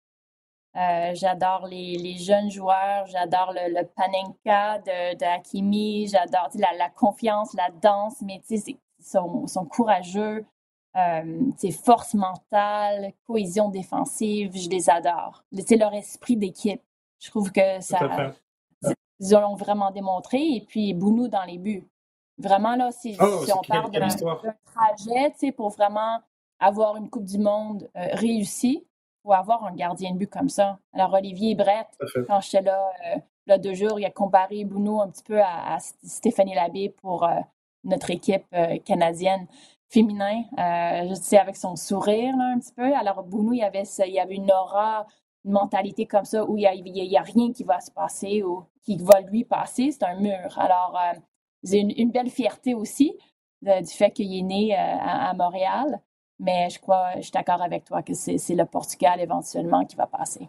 Euh, j'adore les, les jeunes joueurs, j'adore le, le Panenka de, de Hakimi, j'adore la, la confiance, la danse, mais tu sais, ils sont, sont courageux, euh, c'est force mentale, cohésion défensive, je les adore. C'est leur esprit d'équipe. Je trouve que ça, ils l'ont vraiment démontré, et puis Bounou dans les buts. Vraiment, là, si, oh, si on parle d'un, d'un trajet, tu sais, pour vraiment avoir une Coupe du Monde euh, réussie, il faut avoir un gardien de but comme ça. Alors, Olivier Brett, quand j'étais là, euh, là deux jours, il a comparé Bounou un petit peu à, à Stéphanie Labbé pour euh, notre équipe euh, canadienne féminin, euh, je sais, avec son sourire, là, un petit peu. Alors, Bounou, il y avait, avait une aura, une mentalité comme ça où il n'y a, a, a rien qui va se passer ou qui va lui passer. C'est un mur. Alors, euh, c'est une, une belle fierté aussi de, du fait qu'il est né euh, à, à Montréal, mais je crois, je suis d'accord avec toi que c'est, c'est le Portugal éventuellement qui va passer.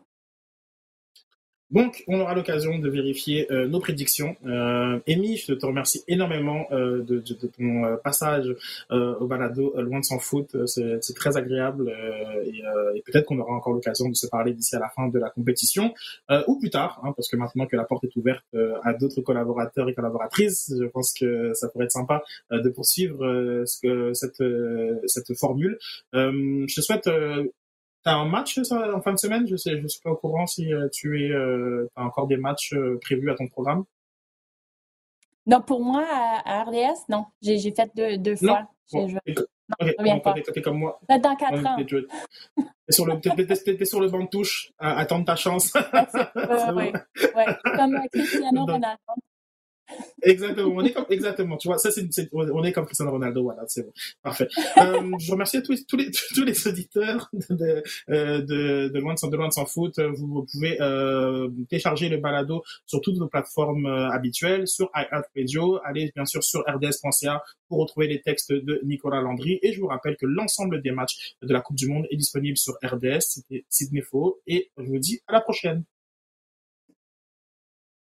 Donc, on aura l'occasion de vérifier euh, nos prédictions. Euh, Emmy, je te remercie énormément euh, de, de, de ton euh, passage euh, au balado euh, Loin de s'en foutre. C'est, c'est très agréable euh, et, euh, et peut-être qu'on aura encore l'occasion de se parler d'ici à la fin de la compétition euh, ou plus tard, hein, parce que maintenant que la porte est ouverte euh, à d'autres collaborateurs et collaboratrices, je pense que ça pourrait être sympa euh, de poursuivre euh, ce que, cette, euh, cette formule. Euh, je te souhaite... Euh, T'as un match ça, en fin de semaine? Je sais, je suis pas au courant si euh, tu es, euh, t'as encore des matchs euh, prévus à ton programme. Non, pour moi, à, à R D S, non. J'ai, j'ai fait deux, deux fois. Non, bon, t'es, non okay, je reviens pas. T'es, t'es comme moi. Dans quatre ans. T'es, t'es, t'es, sur le, t'es, t'es, t'es, t'es sur le banc de touche. À, attends ta chance. euh, euh, oui, ouais. Comme Cristiano Ronaldo. Exactement, on est comme, exactement, tu vois, ça c'est, c'est on est comme Cristiano Ronaldo, voilà, c'est bon, parfait. Euh, je remercie à tous, tous les tous les auditeurs de de de, de loin de, de loin de s'en foutre. Vous, vous pouvez euh, télécharger le balado sur toutes vos plateformes euh, habituelles, sur iHeartRadio, allez bien sûr sur R D S point C A pour retrouver les textes de Nicolas Landry, et je vous rappelle que l'ensemble des matchs de la Coupe du Monde est disponible sur R D S, Sydney Faux, et je vous dis à la prochaine.